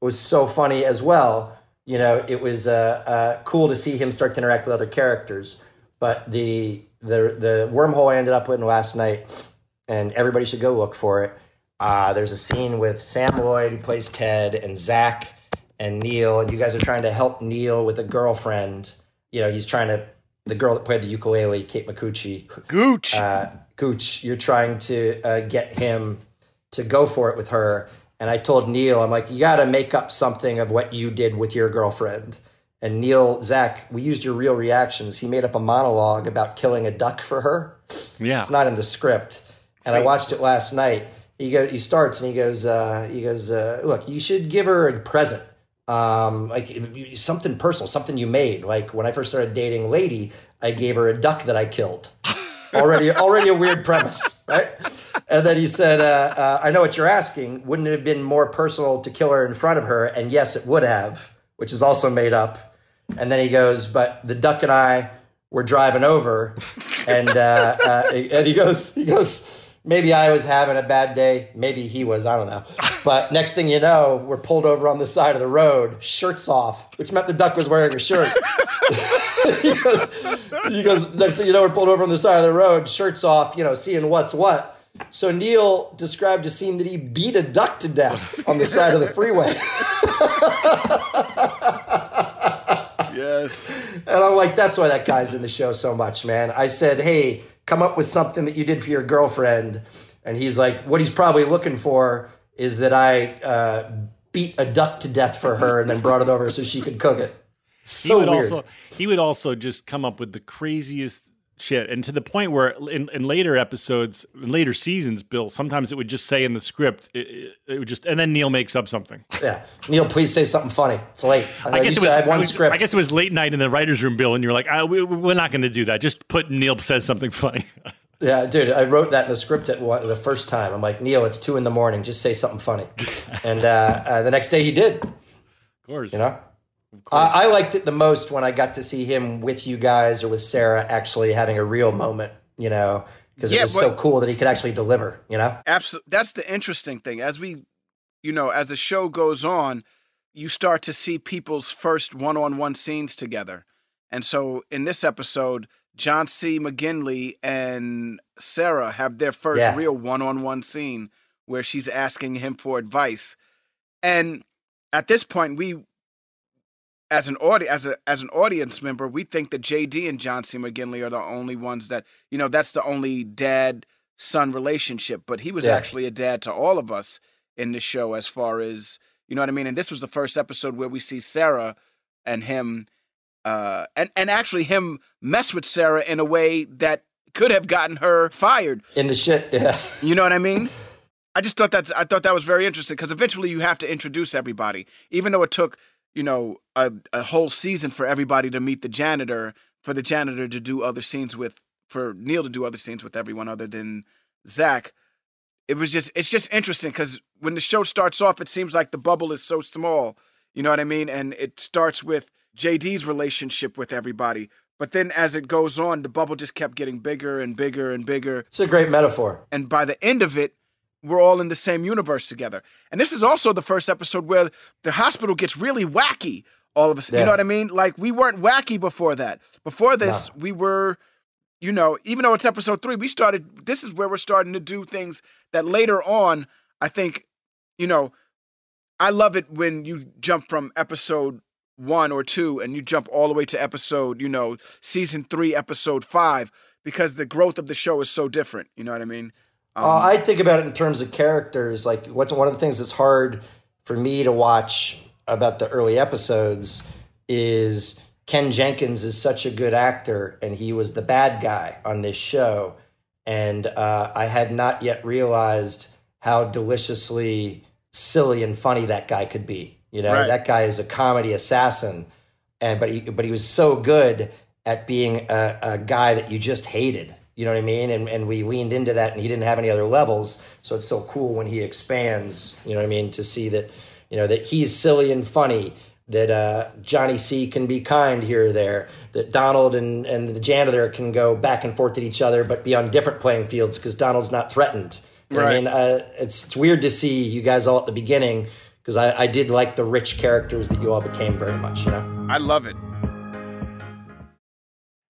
was so funny as well. You know, it was uh, uh, cool to see him start to interact with other characters. But the the the wormhole I ended up in last night, and everybody should go look for it. Uh, there's a scene with Sam Lloyd, who plays Ted, and Zach and Neil, and you guys are trying to help Neil with a girlfriend. You know, he's trying to, the girl that played the ukulele, Kate McCucci. Gooch. Uh, Gooch, you're trying to uh, get him to go for it with her. And I told Neil, I'm like, you got to make up something of what you did with your girlfriend. And Neil, Zach, we used your real reactions. He made up a monologue about killing a duck for her. Yeah. It's not in the script. And right. I watched it last night. He goes, he starts and he goes, uh, he goes, uh, look, you should give her a present. Um, like something personal, something you made. Like when I first started dating Lady, I gave her a duck that I killed. Already, already a weird premise, right? And then he said, uh, uh, I know what you're asking. Wouldn't it have been more personal to kill her in front of her? And yes, it would have, which is also made up. And then he goes, but the duck and I were driving over. And uh, uh, and he goes, he goes, maybe I was having a bad day. Maybe he was, I don't know. But next thing you know, we're pulled over on the side of the road, shirts off, which meant the duck was wearing a shirt. he, goes, he goes, next thing you know, we're pulled over on the side of the road, shirts off, you know, seeing what's what. So Neil described a scene that he beat a duck to death on the side of the freeway. Yes. And I'm like, that's why that guy's in the show so much, man. I said, hey, come up with something that you did for your girlfriend. And he's like, what he's probably looking for is that I uh, beat a duck to death for her and then brought it over so she could cook it. So he would weird. Also, he would also just come up with the craziest shit. And to the point where in, in later episodes, in later seasons, Bill, sometimes it would just say in the script, it, it, it would just, and then Neil makes up something. Yeah. Neil, please say something funny. It's late. I, I, guess, it was, I, one was, script. I guess it was late night in the writer's room, Bill, and you're like, I, we, we're not going to do that. Just put Neil says something funny. Yeah, dude, I wrote that in the script at one, the first time. I'm like, Neil, it's two in the morning. Just say something funny. And uh, uh, the next day he did. Of course. You know? I, I liked it the most when I got to see him with you guys or with Sarah actually having a real moment, you know, because it yeah, was so cool that he could actually deliver, you know? Absolutely. That's the interesting thing. As we, you know, as the show goes on, you start to see people's first one-on-one scenes together. And so in this episode, John C. McGinley and Sarah have their first yeah. real one-on-one scene where she's asking him for advice. And at this point, we... As an audi- as a as an audience member, we think that J D and John C. McGinley are the only ones that, you know, that's the only dad-son relationship. But he was yeah. actually a dad to all of us in the show as far as, you know what I mean? And this was the first episode where we see Sarah and him, uh, and, and actually him mess with Sarah in a way that could have gotten her fired. In the shit, yeah. You know what I mean? I just thought that's, I thought that was very interesting because eventually you have to introduce everybody, even though it took... you know, a, a whole season for everybody to meet the janitor, for the janitor to do other scenes with, for Neil to do other scenes with everyone other than Zach. It was just, it's just interesting because when the show starts off, it seems like the bubble is so small, you know what I mean? And it starts with J D's relationship with everybody. But then as it goes on, the bubble just kept getting bigger and bigger and bigger. It's a great metaphor. And by the end of it, we're all in the same universe together. And this is also the first episode where the hospital gets really wacky all of a sudden. Yeah. You know what I mean? Like, we weren't wacky before that. Before this, no. we were, you know, even though it's episode three, we started, this is where we're starting to do things that later on, I think, you know, I love it when you jump from episode one or two and you jump all the way to episode, you know, season three, episode five, because the growth of the show is so different. You know what I mean? Um, uh, I think about it in terms of characters. Like, what's one of the things that's hard for me to watch about the early episodes is Ken Jenkins is such a good actor, and he was the bad guy on this show. And uh, I had not yet realized how deliciously silly and funny that guy could be. You know, right. That guy is a comedy assassin, and but he but he was so good at being a, a guy that you just hated. You know what I mean? And and we leaned into that, and he didn't have any other levels. So it's so cool when he expands. You know what I mean? To see that, you know, that he's silly and funny. That uh, Johnny C can be kind here or there. That Donald and, and the janitor can go back and forth at each other, but be on different playing fields because Donald's not threatened. You know right. I mean, uh, it's it's weird to see you guys all at the beginning, because I, I did like the rich characters that you all became very much, you know? I love it.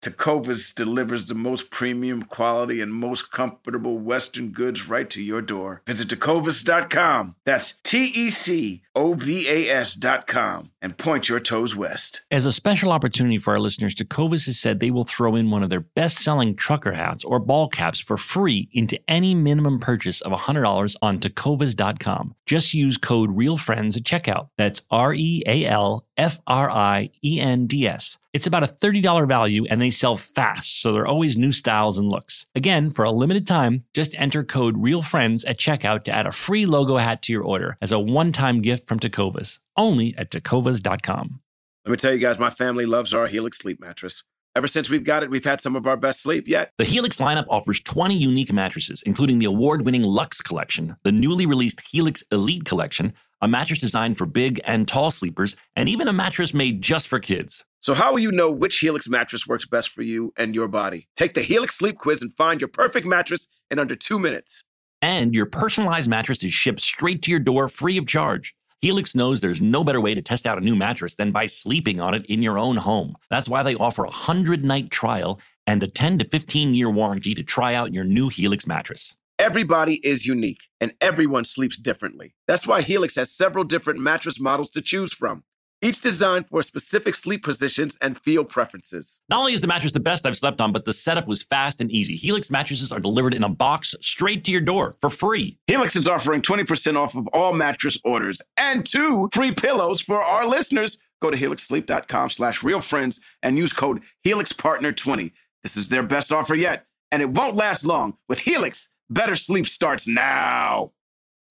Tecovas delivers the most premium quality and most comfortable Western goods right to your door. Visit Tecovas dot com. That's T E C O V A S dot com, and point your toes west. As a special opportunity for our listeners, Tecovas has said they will throw in one of their best-selling trucker hats or ball caps for free into any minimum purchase of one hundred dollars on Tecovas dot com. Just use code REALFRIENDS at checkout. That's R E A L F R I E N D S. It's about a thirty dollars value, and they sell fast, so there are always new styles and looks. Again, for a limited time, just enter code REALFRIENDS at checkout to add a free logo hat to your order as a one-time gift from Tecovas, only at Tecovas dot com. Let me tell you guys, my family loves our Helix Sleep mattress. Ever since we've got it, we've had some of our best sleep yet. The Helix lineup offers twenty unique mattresses, including the award-winning Luxe Collection, the newly released Helix Elite Collection, a mattress designed for big and tall sleepers, and even a mattress made just for kids. So how will you know which Helix mattress works best for you and your body? Take the Helix Sleep Quiz and find your perfect mattress in under two minutes. And your personalized mattress is shipped straight to your door free of charge. Helix knows there's no better way to test out a new mattress than by sleeping on it in your own home. That's why they offer a hundred-night trial and a ten to fifteen-year warranty to try out your new Helix mattress. Everybody is unique, and everyone sleeps differently. That's why Helix has several different mattress models to choose from, each designed for specific sleep positions and feel preferences. Not only is the mattress the best I've slept on, but the setup was fast and easy. Helix mattresses are delivered in a box straight to your door for free. Helix is offering twenty percent off of all mattress orders and two free pillows for our listeners. Go to helix sleep dot com slash realfriends and use code helix partner twenty. This is their best offer yet, and it won't last long. With Helix, better sleep starts now.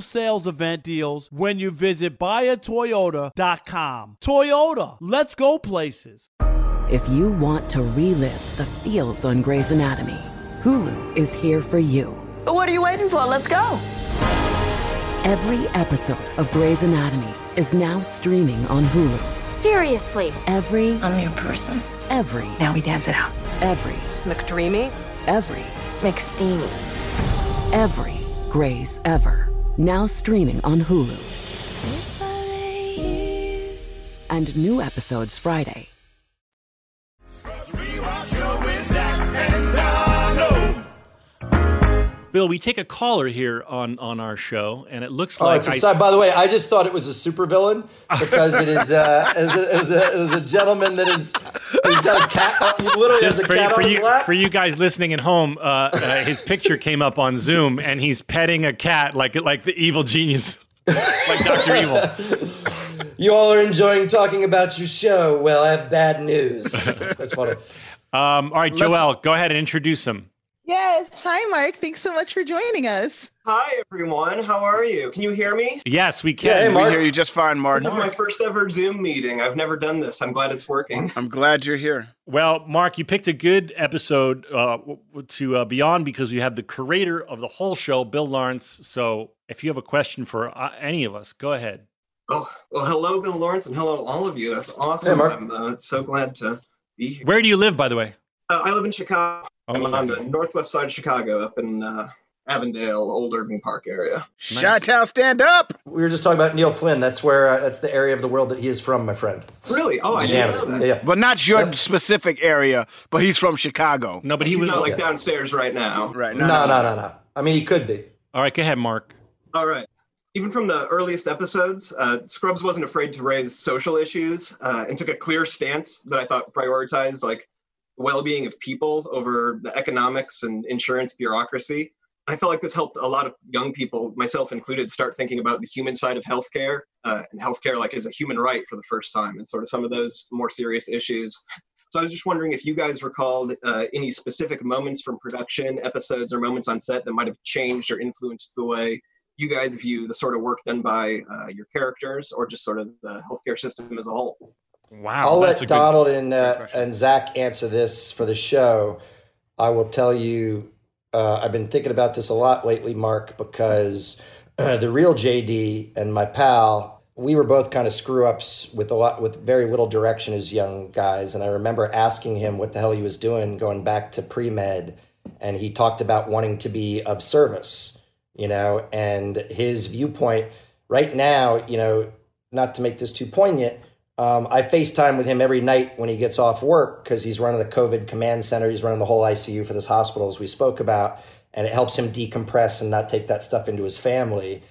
sales event deals when you visit buy a toyota dot com. Toyota, let's go places. If you want to relive the feels on Grey's Anatomy, Hulu is here for you. What are you waiting for? Let's go. Every episode of Grey's Anatomy is now streaming on Hulu. Seriously. Every. I'm your person. Every. Now we dance it out. Every. McDreamy. Every. McSteamy. Every Grey's ever. Now streaming on Hulu. And new episodes Friday. Bill, we take a caller here on, on our show, and it looks like... Oh, it's exciting. I, By the way, I just thought it was a supervillain because it is uh, as a, as a, as a gentleman that is... He's got a cat. He literally just has a for, cat for on you, his lap. For you guys listening at home, uh, uh, his picture came up on Zoom, and he's petting a cat like like the evil genius, like Doctor Evil. You all are enjoying talking about your show. Well, I have bad news. That's funny. Um, all right, Joelle, go ahead and introduce him. Yes. Hi, Mark. Thanks so much for joining us. Hi, everyone. How are you? Can you hear me? Yes, we can. Yeah, hey, Mark. We hear you just fine, Mark. This is my first ever Zoom meeting. I've never done this. I'm glad it's working. I'm glad you're here. Well, Mark, you picked a good episode uh, to uh, be on because we have the curator of the whole show, Bill Lawrence. So if you have a question for uh, any of us, go ahead. Oh, well, hello, Bill Lawrence, and hello, all of you. That's awesome. Hey, Mark. I'm uh, so glad to be here. Where do you live, by the way? Uh, I live in Chicago. I'm okay. On the northwest side of Chicago, up in uh, Avondale, Old Irving Park area. Nice. Chi-town, stand up! We were just talking about Neil Flynn. That's where. Uh, that's the area of the world that he is from, my friend. Really? Oh, I didn't know that. Yeah. But not your yep. specific area, but he's from Chicago. No, but he was not like yeah. downstairs right now. Right now. No, no, no, no. I mean, he could be. All right, go ahead, Mark. All right. Even from the earliest episodes, uh, Scrubs wasn't afraid to raise social issues uh, and took a clear stance that I thought prioritized, like, well-being of people over the economics and insurance bureaucracy. I felt like this helped a lot of young people, myself included, start thinking about the human side of healthcare uh, and healthcare like as a human right for the first time and sort of some of those more serious issues. So I was just wondering if you guys recalled uh, any specific moments from production, episodes, or moments on set that might have changed or influenced the way you guys view the sort of work done by uh, your characters or just sort of the healthcare system as a whole. Wow, I'll let Donald and uh, and Zach answer this for the show. I will tell you, uh, I've been thinking about this a lot lately, Mark, because uh, the real J D and my pal, we were both kind of screw ups with a lot, with very little direction as young guys. And I remember asking him what the hell he was doing, going back to pre-med, and he talked about wanting to be of service, you know, and his viewpoint right now, you know, not to make this too poignant. Um, I FaceTime with him every night when he gets off work because he's running the COVID command center. He's running the whole I C U for this hospital, as we spoke about, and it helps him decompress and not take that stuff into his family.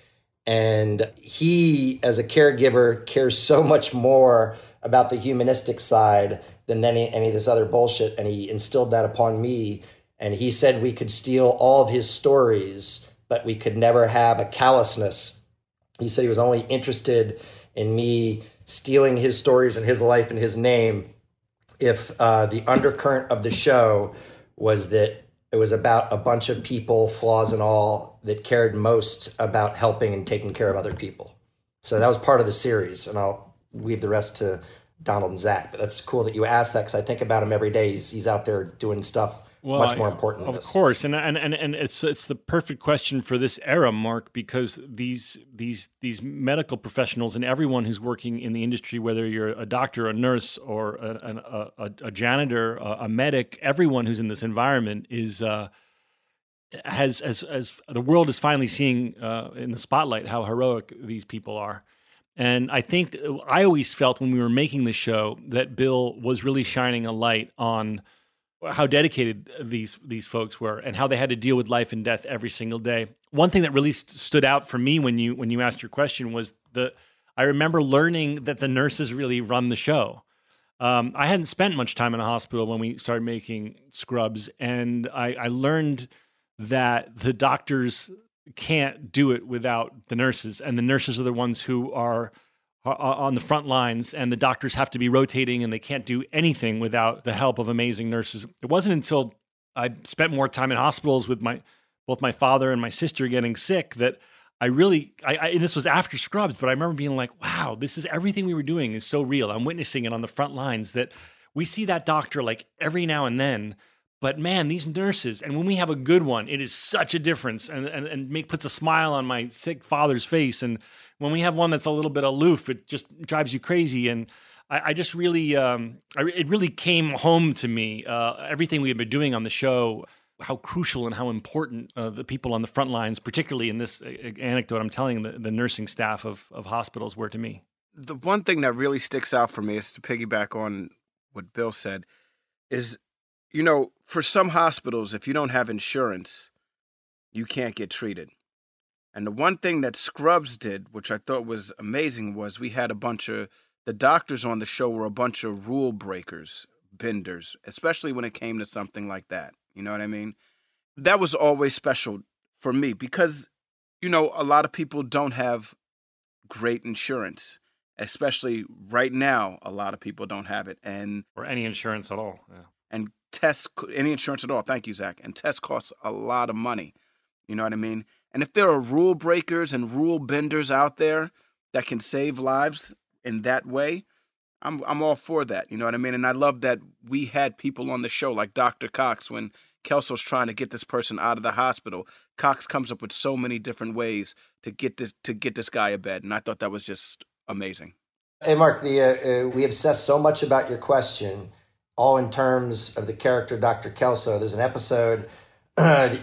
And he, as a caregiver, cares so much more about the humanistic side than any, any of this other bullshit. And he instilled that upon me. And he said we could steal all of his stories, but we could never have a callousness. He said he was only interested in me stealing his stories and his life and his name if uh, the undercurrent of the show was that it was about a bunch of people, flaws and all, that cared most about helping and taking care of other people. So that was part of the series, and I'll leave the rest to Donald and Zach. But that's cool that you asked that because I think about him every day. He's, he's out there doing stuff well, much more I, important than this. Of course, and, and and and it's it's the perfect question for this era, Mark, because these these these medical professionals and everyone who's working in the industry, whether you're a doctor, a nurse, or a a, a, a janitor, a, a medic, everyone who's in this environment is uh, has as as the world is finally seeing uh, in the spotlight how heroic these people are. And I think I always felt when we were making the show that Bill was really shining a light on how dedicated these these folks were and how they had to deal with life and death every single day one thing that really st- stood out for me when you when you asked your question was the I remember learning that the nurses really run the show. Um, I hadn't spent much time in a hospital when we started making Scrubs, and I, I learned that the doctors can't do it without the nurses, and the nurses are the ones who are, are on the front lines, and the doctors have to be rotating, and they can't do anything without the help of amazing nurses. It wasn't until I spent more time in hospitals with my both my father and my sister getting sick that I really, I, I and this was after Scrubs, but I remember being like, wow, this is everything we were doing is so real. I'm witnessing it on the front lines that we see that doctor like every now and then, but man, these nurses, and when we have a good one, it is such a difference and, and, and make, puts a smile on my sick father's face. And when we have one that's a little bit aloof, it just drives you crazy. And I, I just really, um, I, it really came home to me, uh, everything we had been doing on the show, how crucial and how important uh, the people on the front lines, particularly in this uh, anecdote I'm telling, the, the nursing staff of, of hospitals were to me. The one thing that really sticks out for me is to piggyback on what Bill said is, you know, for some hospitals, if you don't have insurance, you can't get treated. And the one thing that Scrubs did, which I thought was amazing, was we had a bunch of, the doctors on the show were a bunch of rule breakers, benders, especially when it came to something like that. You know what I mean? That was always special for me because, you know, a lot of people don't have great insurance, especially right now. A lot of people don't have it, and or any insurance at all. Yeah. And tests, any insurance at all. Thank you, Zach. And tests cost a lot of money. You know what I mean? And if there are rule breakers and rule benders out there that can save lives in that way, I'm I'm all for that, you know what I mean? And I love that we had people on the show like Doctor Cox when Kelso's trying to get this person out of the hospital. Cox comes up with so many different ways to get this to get this guy a bed, and I thought that was just amazing. Hey, Mark, the uh, uh, we obsess so much about your question, all in terms of the character Doctor Kelso. There's an episode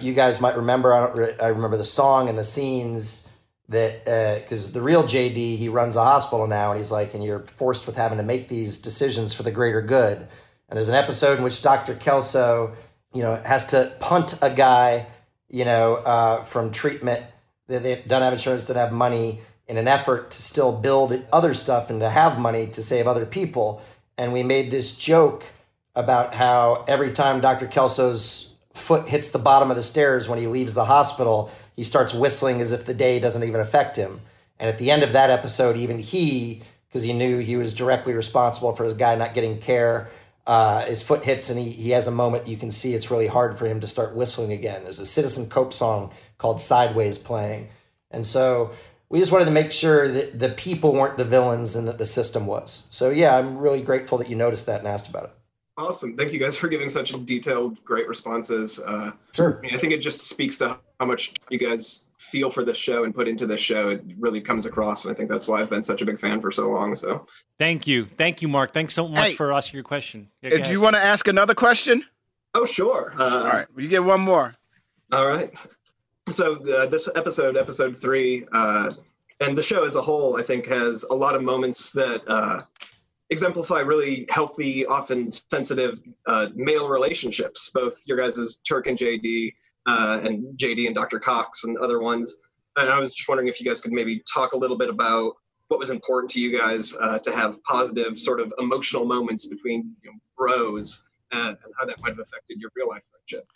you guys might remember. I, don't re- I remember the song and the scenes. That because uh, the real J D, he runs a hospital now, and he's like, and you're forced with having to make these decisions for the greater good. And there's an episode in which Doctor Kelso, you know, has to punt a guy, you know, uh, from treatment that they don't have insurance, don't have money, in an effort to still build other stuff and to have money to save other people. And we made this joke about how every time Doctor Kelso's foot hits the bottom of the stairs when he leaves the hospital, he starts whistling as if the day doesn't even affect him. And at the end of that episode, even he, because he knew he was directly responsible for his guy not getting care, uh, his foot hits and he, he has a moment you can see it's really hard for him to start whistling again. There's a Citizen Cope song called Sideways playing. And so we just wanted to make sure that the people weren't the villains and that the system was. So yeah, I'm really grateful that you noticed that and asked about it. Awesome. Thank you guys for giving such detailed, great responses. Uh, sure. I mean, I think it just speaks to how much you guys feel for this show and put into this show. It really comes across. And I think that's why I've been such a big fan for so long. So thank you. Thank you, Mark. Thanks so much hey, for asking your question. Yeah, if you want to ask another question? Oh, sure. Uh, all right. You get one more. All right. So uh, this episode, episode three, uh, and the show as a whole, I think has a lot of moments that, uh, exemplify really healthy, often sensitive uh, male relationships, both your guys' Turk and J D, uh, and J D and Doctor Cox and other ones. And I was just wondering if you guys could maybe talk a little bit about what was important to you guys uh, to have positive sort of emotional moments between, you know, bros and, and how that might have affected your real life friendship.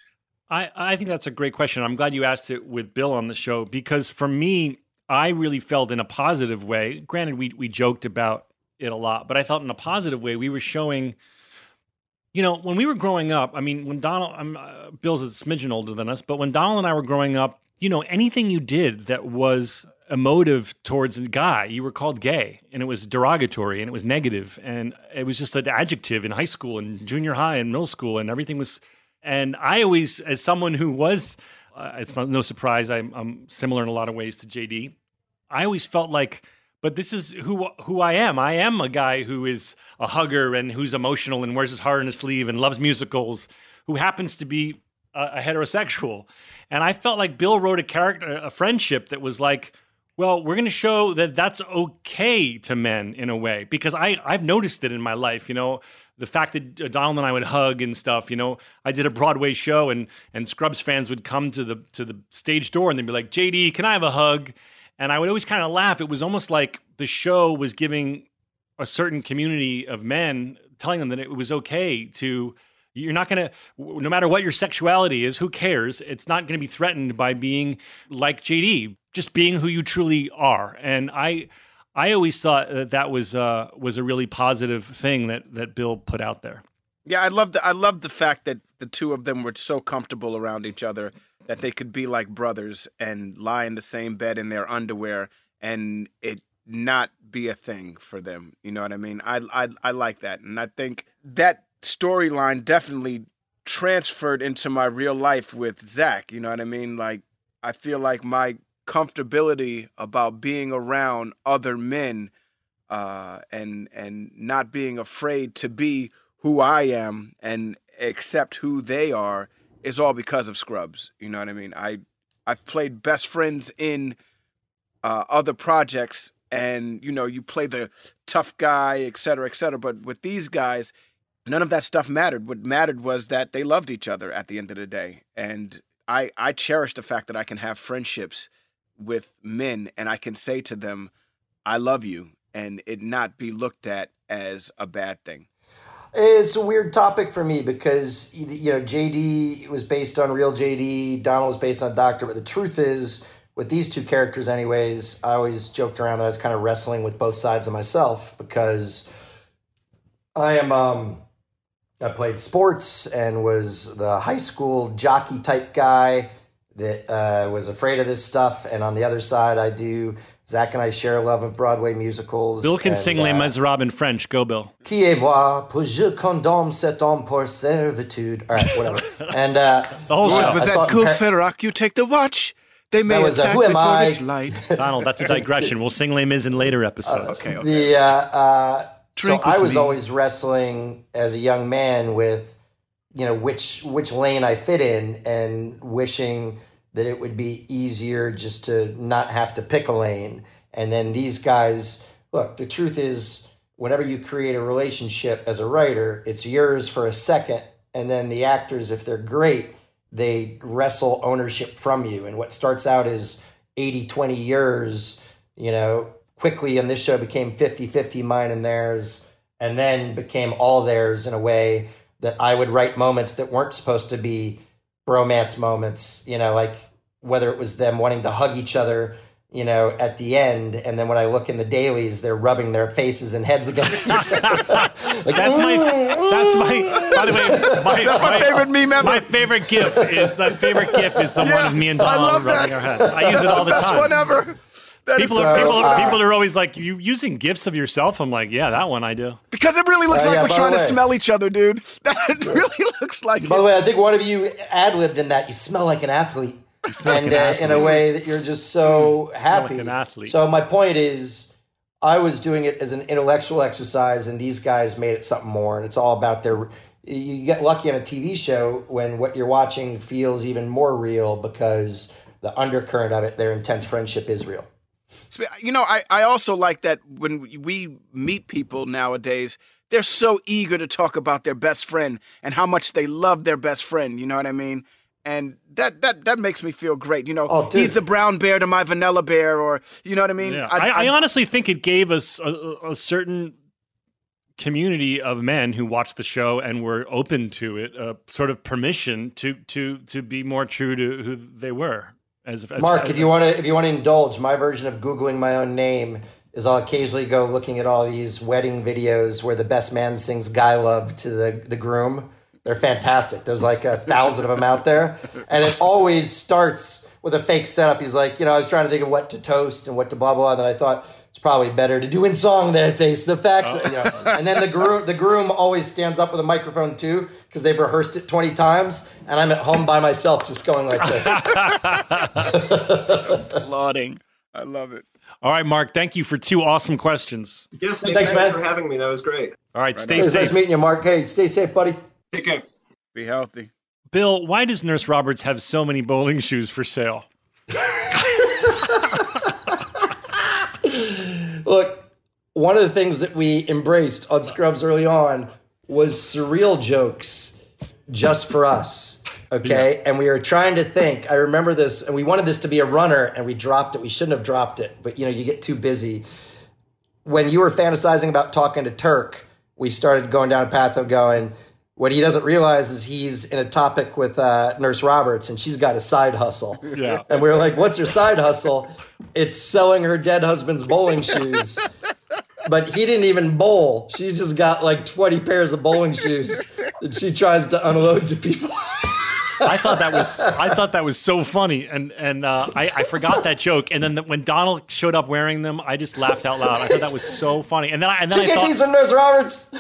I, I think that's a great question. I'm glad you asked it with Bill on the show, because for me, I really felt in a positive way. Granted, we we joked about it a lot, but I thought in a positive way, we were showing, you know, when we were growing up, I mean, when Donald, I'm, uh, Bill's a smidgen older than us, but when Donald and I were growing up, you know, anything you did that was emotive towards a guy, you were called gay, and it was derogatory, and it was negative, and it was just an adjective in high school and junior high and middle school, and everything was, and I always, as someone who was, uh, it's not, no surprise, I'm, I'm similar in a lot of ways to J D, I always felt like, but this is who who I am. I am a guy who is a hugger and who's emotional and wears his heart on his sleeve and loves musicals, who happens to be a, a heterosexual. And I felt like Bill wrote a character, a friendship that was like, well, we're going to show that that's okay to men in a way, because I, I've noticed it in my life. You know, the fact that Donald and I would hug and stuff, you know, I did a Broadway show and and Scrubs fans would come to the to the stage door and they'd be like, J D, can I have a hug? And I would always kind of laugh. It was almost like the show was giving a certain community of men, telling them that it was okay to, you're not going to, no matter what your sexuality is, who cares? It's not going to be threatened by being like J D, just being who you truly are. And I I always thought that that was, uh, was a really positive thing that that Bill put out there. Yeah, I loved, I loved the fact that the two of them were so comfortable around each other that they could be like brothers and lie in the same bed in their underwear and it not be a thing for them. You know what I mean? I I, I like that. And I think that storyline definitely transferred into my real life with Zach. You know what I mean? Like, I feel like my comfortability about being around other men uh, and and not being afraid to be who I am and accept who they are is all because of Scrubs. You know what I mean? I, I've played best friends in uh, other projects and, you know, you play the tough guy, et cetera, et cetera. But with these guys, none of that stuff mattered. What mattered was that they loved each other at the end of the day. And I, I cherish the fact that I can have friendships with men and I can say to them, I love you, and it not be looked at as a bad thing. It's a weird topic for me because, you know, J D was based on real J D, Donald was based on Doctor, but the truth is, with these two characters anyways, I always joked around that I was kind of wrestling with both sides of myself because I am, um, I played sports and was the high school jockey type guy that uh, was afraid of this stuff. And on the other side, I do, Zach and I share a love of Broadway musicals. Bill can and, sing uh, Les Miserables in French. Go, Bill. Qui est moi, pour je condamne cet homme pour servitude. All right, whatever. And uh, the whole show. Know, was I that cool Ferrac, you take the watch. They may was attack a, who am I? Light. Donald, that's a digression. We'll sing Les Mis in later episodes. Uh, okay, okay. The, uh, uh, so I was me. always wrestling as a young man with, you know, which which lane I fit in and wishing that it would be easier just to not have to pick a lane. And then these guys, look, the truth is whenever you create a relationship as a writer, it's yours for a second. And then the actors, if they're great, they wrestle ownership from you. And what starts out as eighty twenty years, you know, quickly in this show became fifty fifty mine and theirs, and then became all theirs in a way that I would write moments that weren't supposed to be bromance moments, you know, like whether it was them wanting to hug each other, you know, at the end. And then when I look in the dailies, they're rubbing their faces and heads against each other. Like, that's, my, that's my, by the way, my, that's my, my favorite meme ever. My favorite GIF is, the favorite GIF is the yeah, one of me and Donald rubbing our heads. I use it all the, the best time. One ever. That people, are, so, people, uh, people are always like, you using GIFs of yourself? I'm like, yeah, that one I do. Because it really looks uh, like yeah, we're trying to smell each other, dude. That really looks like By it. the way, I think one of you ad-libbed in that. You smell like an athlete. You smell and, like an uh, athlete. In a way that you're just so happy. Like an athlete. So my point is, I was doing it as an intellectual exercise, and these guys made it something more. And it's all about their – you get lucky on a T V show when what you're watching feels even more real because the undercurrent of it, their intense friendship is real. You know, I, I also like that when we meet people nowadays, they're so eager to talk about their best friend and how much they love their best friend. You know what I mean? And that that that makes me feel great. You know, oh, he's the brown bear to my vanilla bear, or you know what I mean? Yeah. I, I, I honestly think it gave us a, a certain community of men who watched the show and were open to it, uh, sort of permission to to to be more true to who they were. As, as, Mark, as, if you want to, if you want to indulge, my version of Googling my own name is I'll occasionally go looking at all these wedding videos where the best man sings "Guy Love" to the, the groom. They're fantastic. There's like a thousand of them out there, and it always starts with a fake setup. He's like, you know, I was trying to think of what to toast and what to blah blah, and then I thought it's probably better to do in song than it tastes the facts. Oh. You know. And then the groom, the groom always stands up with a microphone too. Because they've rehearsed it twenty times, and I'm at home by myself just going like this. Applauding. I love it. All right, Mark, thank you for two awesome questions. Yes, thanks, thanks man. for having me. That was great. All right, right stay on. safe. It was nice meeting you, Mark. Hey, stay safe, buddy. Take care. Be healthy. Bill, why does Nurse Roberts have so many bowling shoes for sale? Look, one of the things that we embraced on Scrubs early on was surreal jokes just for us. Okay. Yeah. And we were trying to think, I remember this, and we wanted this to be a runner and we dropped it. We shouldn't have dropped it, but you know, you get too busy. When you were fantasizing about talking to Turk, we started going down a path of going, what he doesn't realize is he's in a topic with uh, Nurse Roberts and she's got a side hustle. Yeah. And we were like, what's her side hustle? It's selling her dead husband's bowling shoes. But he didn't even bowl. She's just got like twenty pairs of bowling shoes that she tries to unload to people. I thought that was I thought that was so funny, and and uh, I, I forgot that joke. And then the, when Donald showed up wearing them, I just laughed out loud. I thought that was so funny. And then I, and then I thought, these from Nurse Roberts.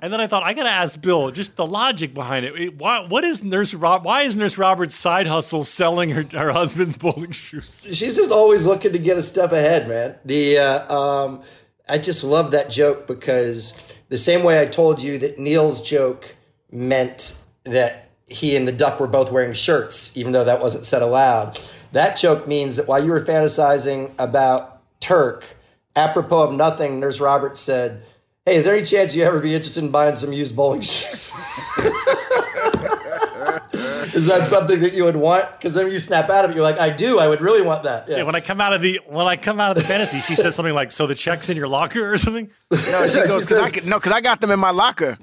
And then I thought I gotta ask Bill just the logic behind it. it why? What is Nurse Rob? Why is Nurse Roberts' side hustle selling her, her husband's bowling shoes? She's just always looking to get a step ahead, man. The uh, um, I just love that joke because the same way I told you that Neil's joke meant that he and the duck were both wearing shirts, even though that wasn't said aloud. That joke means that while you were fantasizing about Turk, apropos of nothing, Nurse Roberts said, hey, is there any chance you ever be interested in buying some used bowling shoes? Is that something that you would want? Because then you snap out of it. You're like, I do. I would really want that. Yeah. Yeah, when I come out of the when I come out of the fantasy, she says something like, "So the check's in your locker or something." No, she goes, she says, I, "No, because I got them in my locker."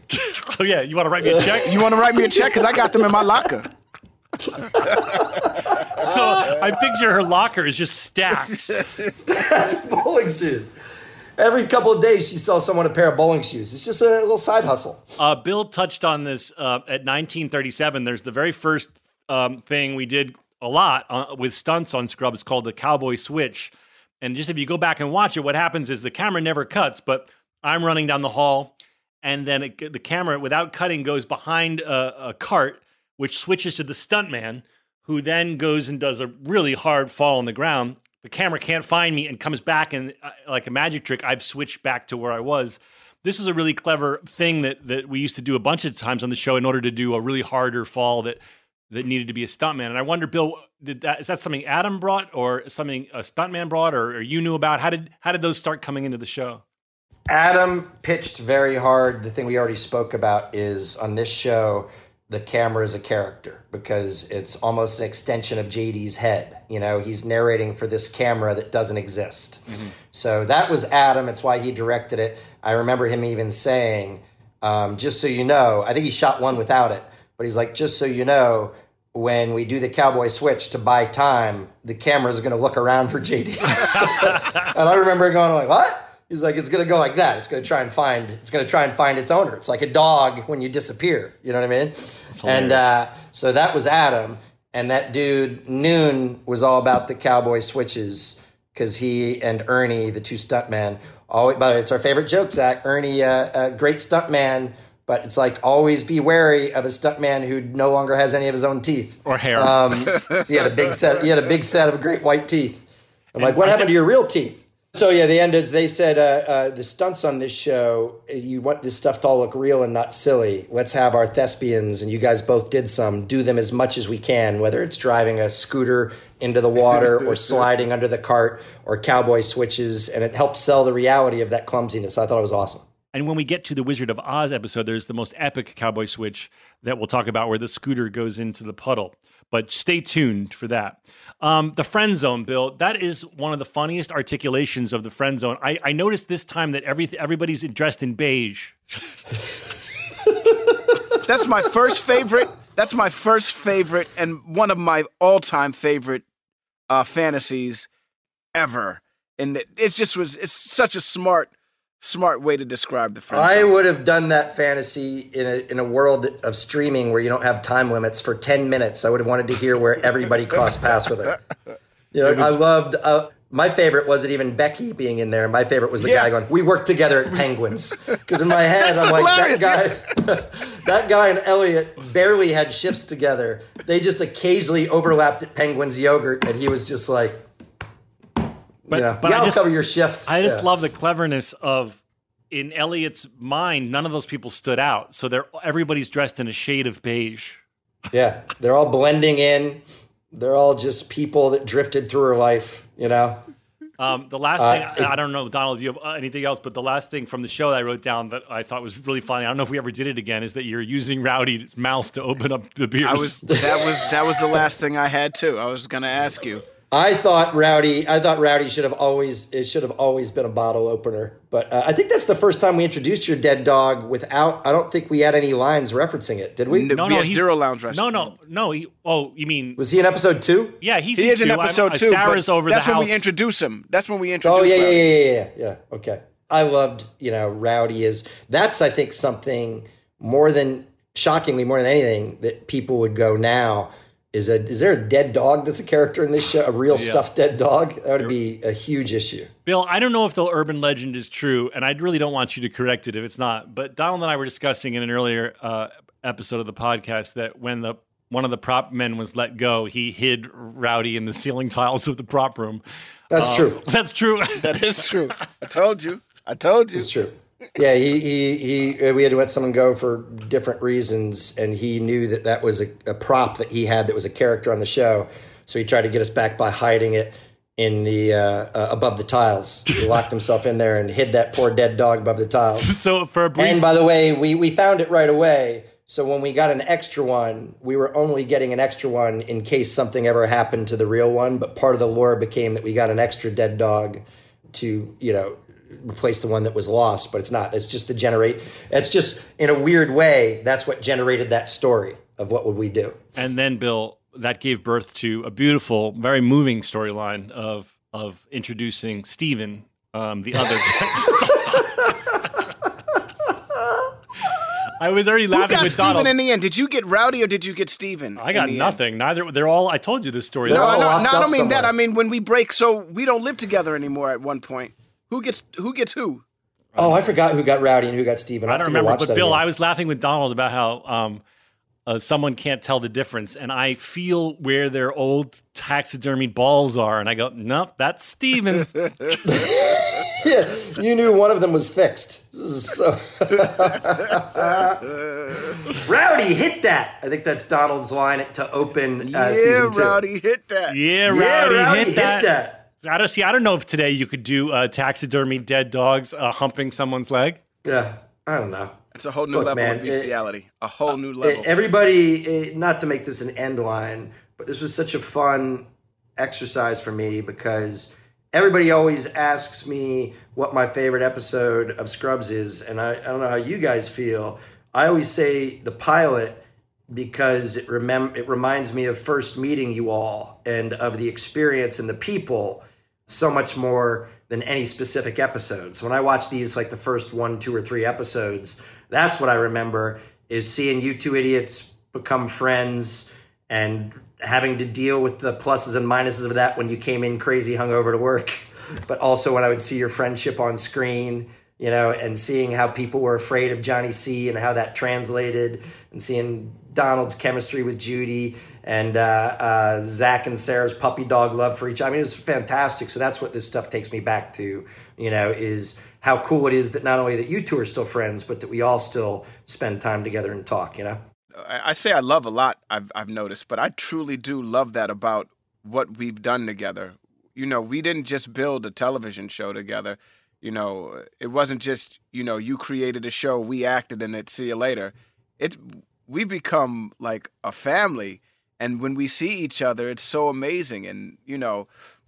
Oh yeah, you want to write me a check? You want to write me a check because I got them in my locker. So I picture her locker is just stacks, stacked bowling shoes. Every couple of days, she sells someone a pair of bowling shoes. It's just a little side hustle. Uh, Bill touched on this uh, at nineteen thirty-seven. There's the very first um, thing we did a lot uh, with stunts on Scrubs called the Cowboy Switch. And just if you go back and watch it, what happens is the camera never cuts, but I'm running down the hall, and then it, the camera, without cutting, goes behind a, a cart, which switches to the stuntman, who then goes and does a really hard fall on the ground. The camera can't find me and comes back, and uh, like a magic trick, I've switched back to where I was. This is a really clever thing that that we used to do a bunch of times on the show in order to do a really harder fall that that needed to be a stuntman. And I wonder, Bill, did that, is that something Adam brought or something a stuntman brought or, or you knew about? How did how did those start coming into the show? Adam pitched very hard. The thing we already spoke about is on this show, the camera is a character because it's almost an extension of J D's head. You know, he's narrating for this camera that doesn't exist. Mm-hmm. So that was Adam. It's why he directed it. I remember him even saying, um, just so you know, I think he shot one without it, but he's like, just so you know, when we do the cowboy switch to buy time, the camera is going to look around for J D. And I remember going like, what? He's like, it's going to go like that. It's going to try and find, it's going to try and find its owner. It's like a dog when you disappear. You know what I mean? And uh, so that was Adam. And that dude, Noon, was all about the cowboy switches because he and Ernie, the two stuntmen, always, by the way, it's our favorite joke, Zach. Ernie, a uh, uh, great stuntman, but it's like always be wary of a stuntman who no longer has any of his own teeth. Or hair. Um, so he had a big set, he had a big set of great white teeth. I'm like, what happened to your real teeth? So, yeah, the end is they said uh, uh, the stunts on this show, you want this stuff to all look real and not silly. Let's have our thespians, and you guys both did some, do them as much as we can, whether it's driving a scooter into the water or sliding under the cart or cowboy switches. And it helped sell the reality of that clumsiness. I thought it was awesome. And when we get to the Wizard of Oz episode, there's the most epic cowboy switch that we'll talk about where the scooter goes into the puddle. But stay tuned for that. Um, the friend zone, Bill, that is one of the funniest articulations of the friend zone. I, I noticed this time that every, everybody's dressed in beige. That's my first favorite. That's my first favorite and one of my all-time favorite uh, fantasies ever. And it just was, it's such a smart, smart way to describe the friend zone. I would have done that fantasy in a in a world of streaming where you don't have time limits for ten minutes. I would have wanted to hear where everybody crossed paths with her. You know, was, I loved, uh, my favorite wasn't even Becky being in there. My favorite was the yeah. guy going, we worked together at Penguins. Because in my head, I'm like, that guy, that guy and Elliot barely had shifts together. They just occasionally overlapped at Penguins yogurt. And he was just like, But, yeah, but yeah, I just, cover your shifts. I just yeah. love the cleverness of, in Elliot's mind, none of those people stood out. So they're everybody's dressed in a shade of beige. Yeah, they're all blending in. They're all just people that drifted through her life, you know? Um, the last uh, thing, it, I don't know, Donald, if you have anything else, but the last thing from the show that I wrote down that I thought was really funny, I don't know if we ever did it again, is that you're using Rowdy's mouth to open up the beers. I was, that, was, that was the last thing I had, too. I was going to ask you. I thought Rowdy. I thought Rowdy should have always. It should have always been a bottle opener. But uh, I think that's the first time we introduced your dead dog without. I don't think we had any lines referencing it. Did we? No, no. We had zero lounge restaurant. No, no, no. He, oh, you mean was he in episode two? Yeah, he's he in is two. in episode I'm, two. Sarah's over that's the house. That's when we introduce him. That's when we introduce. Oh yeah, Rowdy. yeah, yeah, yeah, yeah. Okay. I loved. You know, Rowdy is. That's I think something more than shockingly more than anything that people would go now. Is a is there a dead dog that's a character in this show? A real yeah. stuffed dead dog? That would be a huge issue. Bill, I don't know if the urban legend is true, and I really don't want you to correct it if it's not. But Donald and I were discussing in an earlier uh, episode of the podcast that when the one of the prop men was let go, he hid Rowdy in the ceiling tiles of the prop room. That's uh, true. That's true. That is true. I told you. I told you. It's true. Yeah, he, he he. We had to let someone go for different reasons, and he knew that that was a, a prop that he had that was a character on the show. So he tried to get us back by hiding it in the uh, uh, above the tiles. He locked himself in there and hid that poor dead dog above the tiles. So for a brief- and by the way, we, we found it right away. So when we got an extra one, we were only getting an extra one in case something ever happened to the real one. But part of the lore became that we got an extra dead dog to, you know, replace the one that was lost, but it's not. It's just the generate. It's just in a weird way. That's what generated that story of what would we do. And then, Bill, that gave birth to a beautiful, very moving storyline of of introducing Steven, um, the other. I was already laughing. Who got with Steven Donald. In the end, did you get Rowdy or did you get Steven? I got nothing. End? Neither. They're all. I told you this story. No, no, no I don't mean somewhere. that. I mean when we break, so we don't live together anymore. At one point. Who gets who gets who? Oh, I forgot who got Rowdy and who got Steven. I, I don't remember, but Bill, again. I was laughing with Donald about how um, uh, someone can't tell the difference, and I feel where their old taxidermy balls are, and I go, nope, that's Steven. Yeah, you knew one of them was fixed. This is so Rowdy, hit that. I think that's Donald's line to open uh, yeah, season two. Rowdy, hit that. Yeah, Rowdy, yeah, Rowdy hit, hit that. that. I don't see. I don't know if today you could do uh, taxidermy dead dogs uh, humping someone's leg. Yeah, I don't know. It's a whole new Look, level man, of bestiality. It, a whole new level. It, everybody, it, not to make this an end line, but this was such a fun exercise for me because everybody always asks me what my favorite episode of Scrubs is, and I, I don't know how you guys feel. I always say the pilot because it remem- it reminds me of first meeting you all and of the experience and the people. So much more than any specific episode. So when I watch these, like the first one, two, or three episodes, that's what I remember is seeing you two idiots become friends and having to deal with the pluses and minuses of that when you came in crazy hungover to work, but also when I would see your friendship on screen, you know, and seeing how people were afraid of Johnny C and how that translated and seeing Donald's chemistry with Judy and uh, uh, Zach and Sarah's puppy dog love for each other. I mean, it was fantastic. So that's what this stuff takes me back to, you know, is how cool it is that not only that you two are still friends, but that we all still spend time together and talk, you know? I say I love a lot, I've, I've noticed, but I truly do love that about what we've done together. You know, we didn't just build a television show together. You know, it wasn't just, you know, you created a show, we acted in it, see you later. It's, we've become like a family. And when we see each other, it's so amazing. And, you know,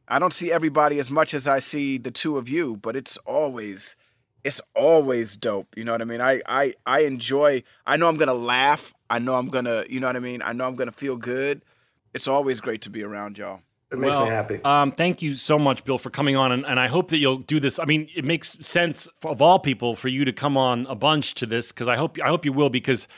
I don't see everybody as much as I see the two of you, but it's always, it's always dope. You know what I mean? I I, I enjoy, I know I'm going to laugh. I know I'm going to, you know what I mean? I know I'm going to feel good. It's always great to be around y'all. It makes well, me happy. Um, thank you so much, Bill, for coming on. And, and I hope that you'll do this. I mean, it makes sense for, of all people for you to come on a bunch to this because I hope I hope you will because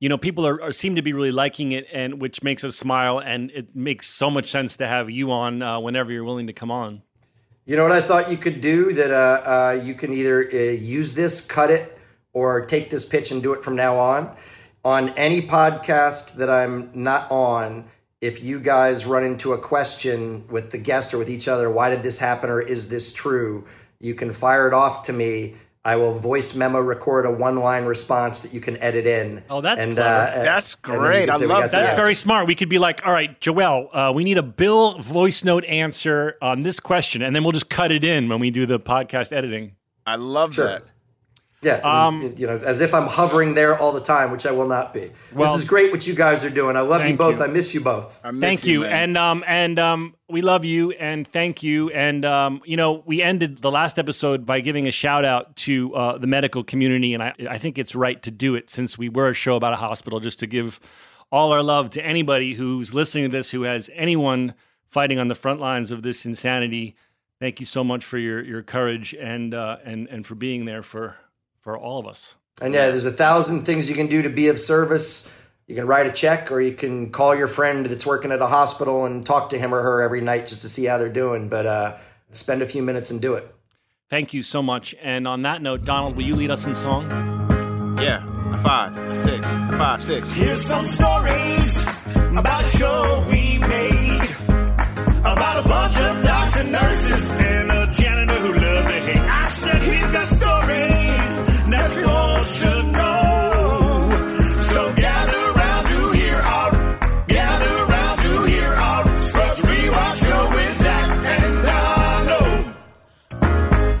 you know, people are, are seem to be really liking it, and which makes us smile, and it makes so much sense to have you on uh, whenever you're willing to come on. You know what I thought you could do that? Uh, uh, you can either uh, use this, cut it, or take this pitch and do it from now on. On any podcast that I'm not on, if you guys run into a question with the guest or with each other, why did this happen or is this true? You can fire it off to me. I will voice memo record a one-line response that you can edit in. Oh, that's and, clever. Uh, that's great. I love that. That's very smart. We could be like, all right, Joelle, uh, we need a Bill voice note answer on this question, and then we'll just cut it in when we do the podcast editing. I love sure. that. Yeah, um, and, you know, as if I'm hovering there all the time, which I will not be. Well, this is great what you guys are doing. I love you both. You. I miss you both. I miss thank you, you. and um, and um, we love you, and thank you, and um, you know, we ended the last episode by giving a shout out to uh, the medical community, and I, I think it's right to do it since we were a show about a hospital, just to give all our love to anybody who's listening to this, who has anyone fighting on the front lines of this insanity. Thank you so much for your your courage and uh, and and for being there for. For all of us. And yeah, there's a thousand things you can do to be of service. You can write a check, or you can call your friend that's working at a hospital and talk to him or her every night just to see how they're doing. But uh, spend a few minutes and do it. Thank you so much. And on that note, Donald, will you lead us in song? Yeah, a five, a six, a five, six. Here's some stories about a show we made, about a bunch of docs and nurses and a janitor who loved to hate. I said, here's a story. Every all should know. So gather round to hear our, gather round to hear our Scrubs Rewatch Show with Zach and Donald.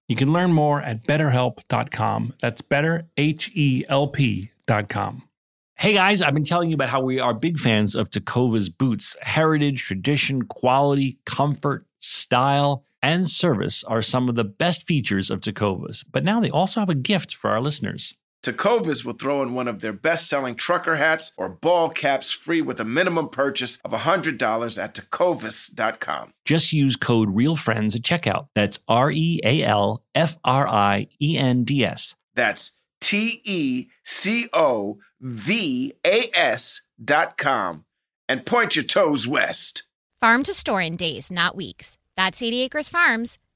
You can learn more at better help dot com. That's better, H E L P dot com. Hey guys, I've been telling you about how we are big fans of Tecovas boots. Heritage, tradition, quality, comfort, style, and service are some of the best features of Tecovas. But now they also have a gift for our listeners. Tecovas will throw in one of their best-selling trucker hats or ball caps free with a minimum purchase of one hundred dollars at tecovas dot com. Just use code REALFRIENDS at checkout. That's R E A L F R I E N D S. That's T E C O V A S dot com. And point your toes west. Farm to store in days, not weeks. That's eighty Acres Farms.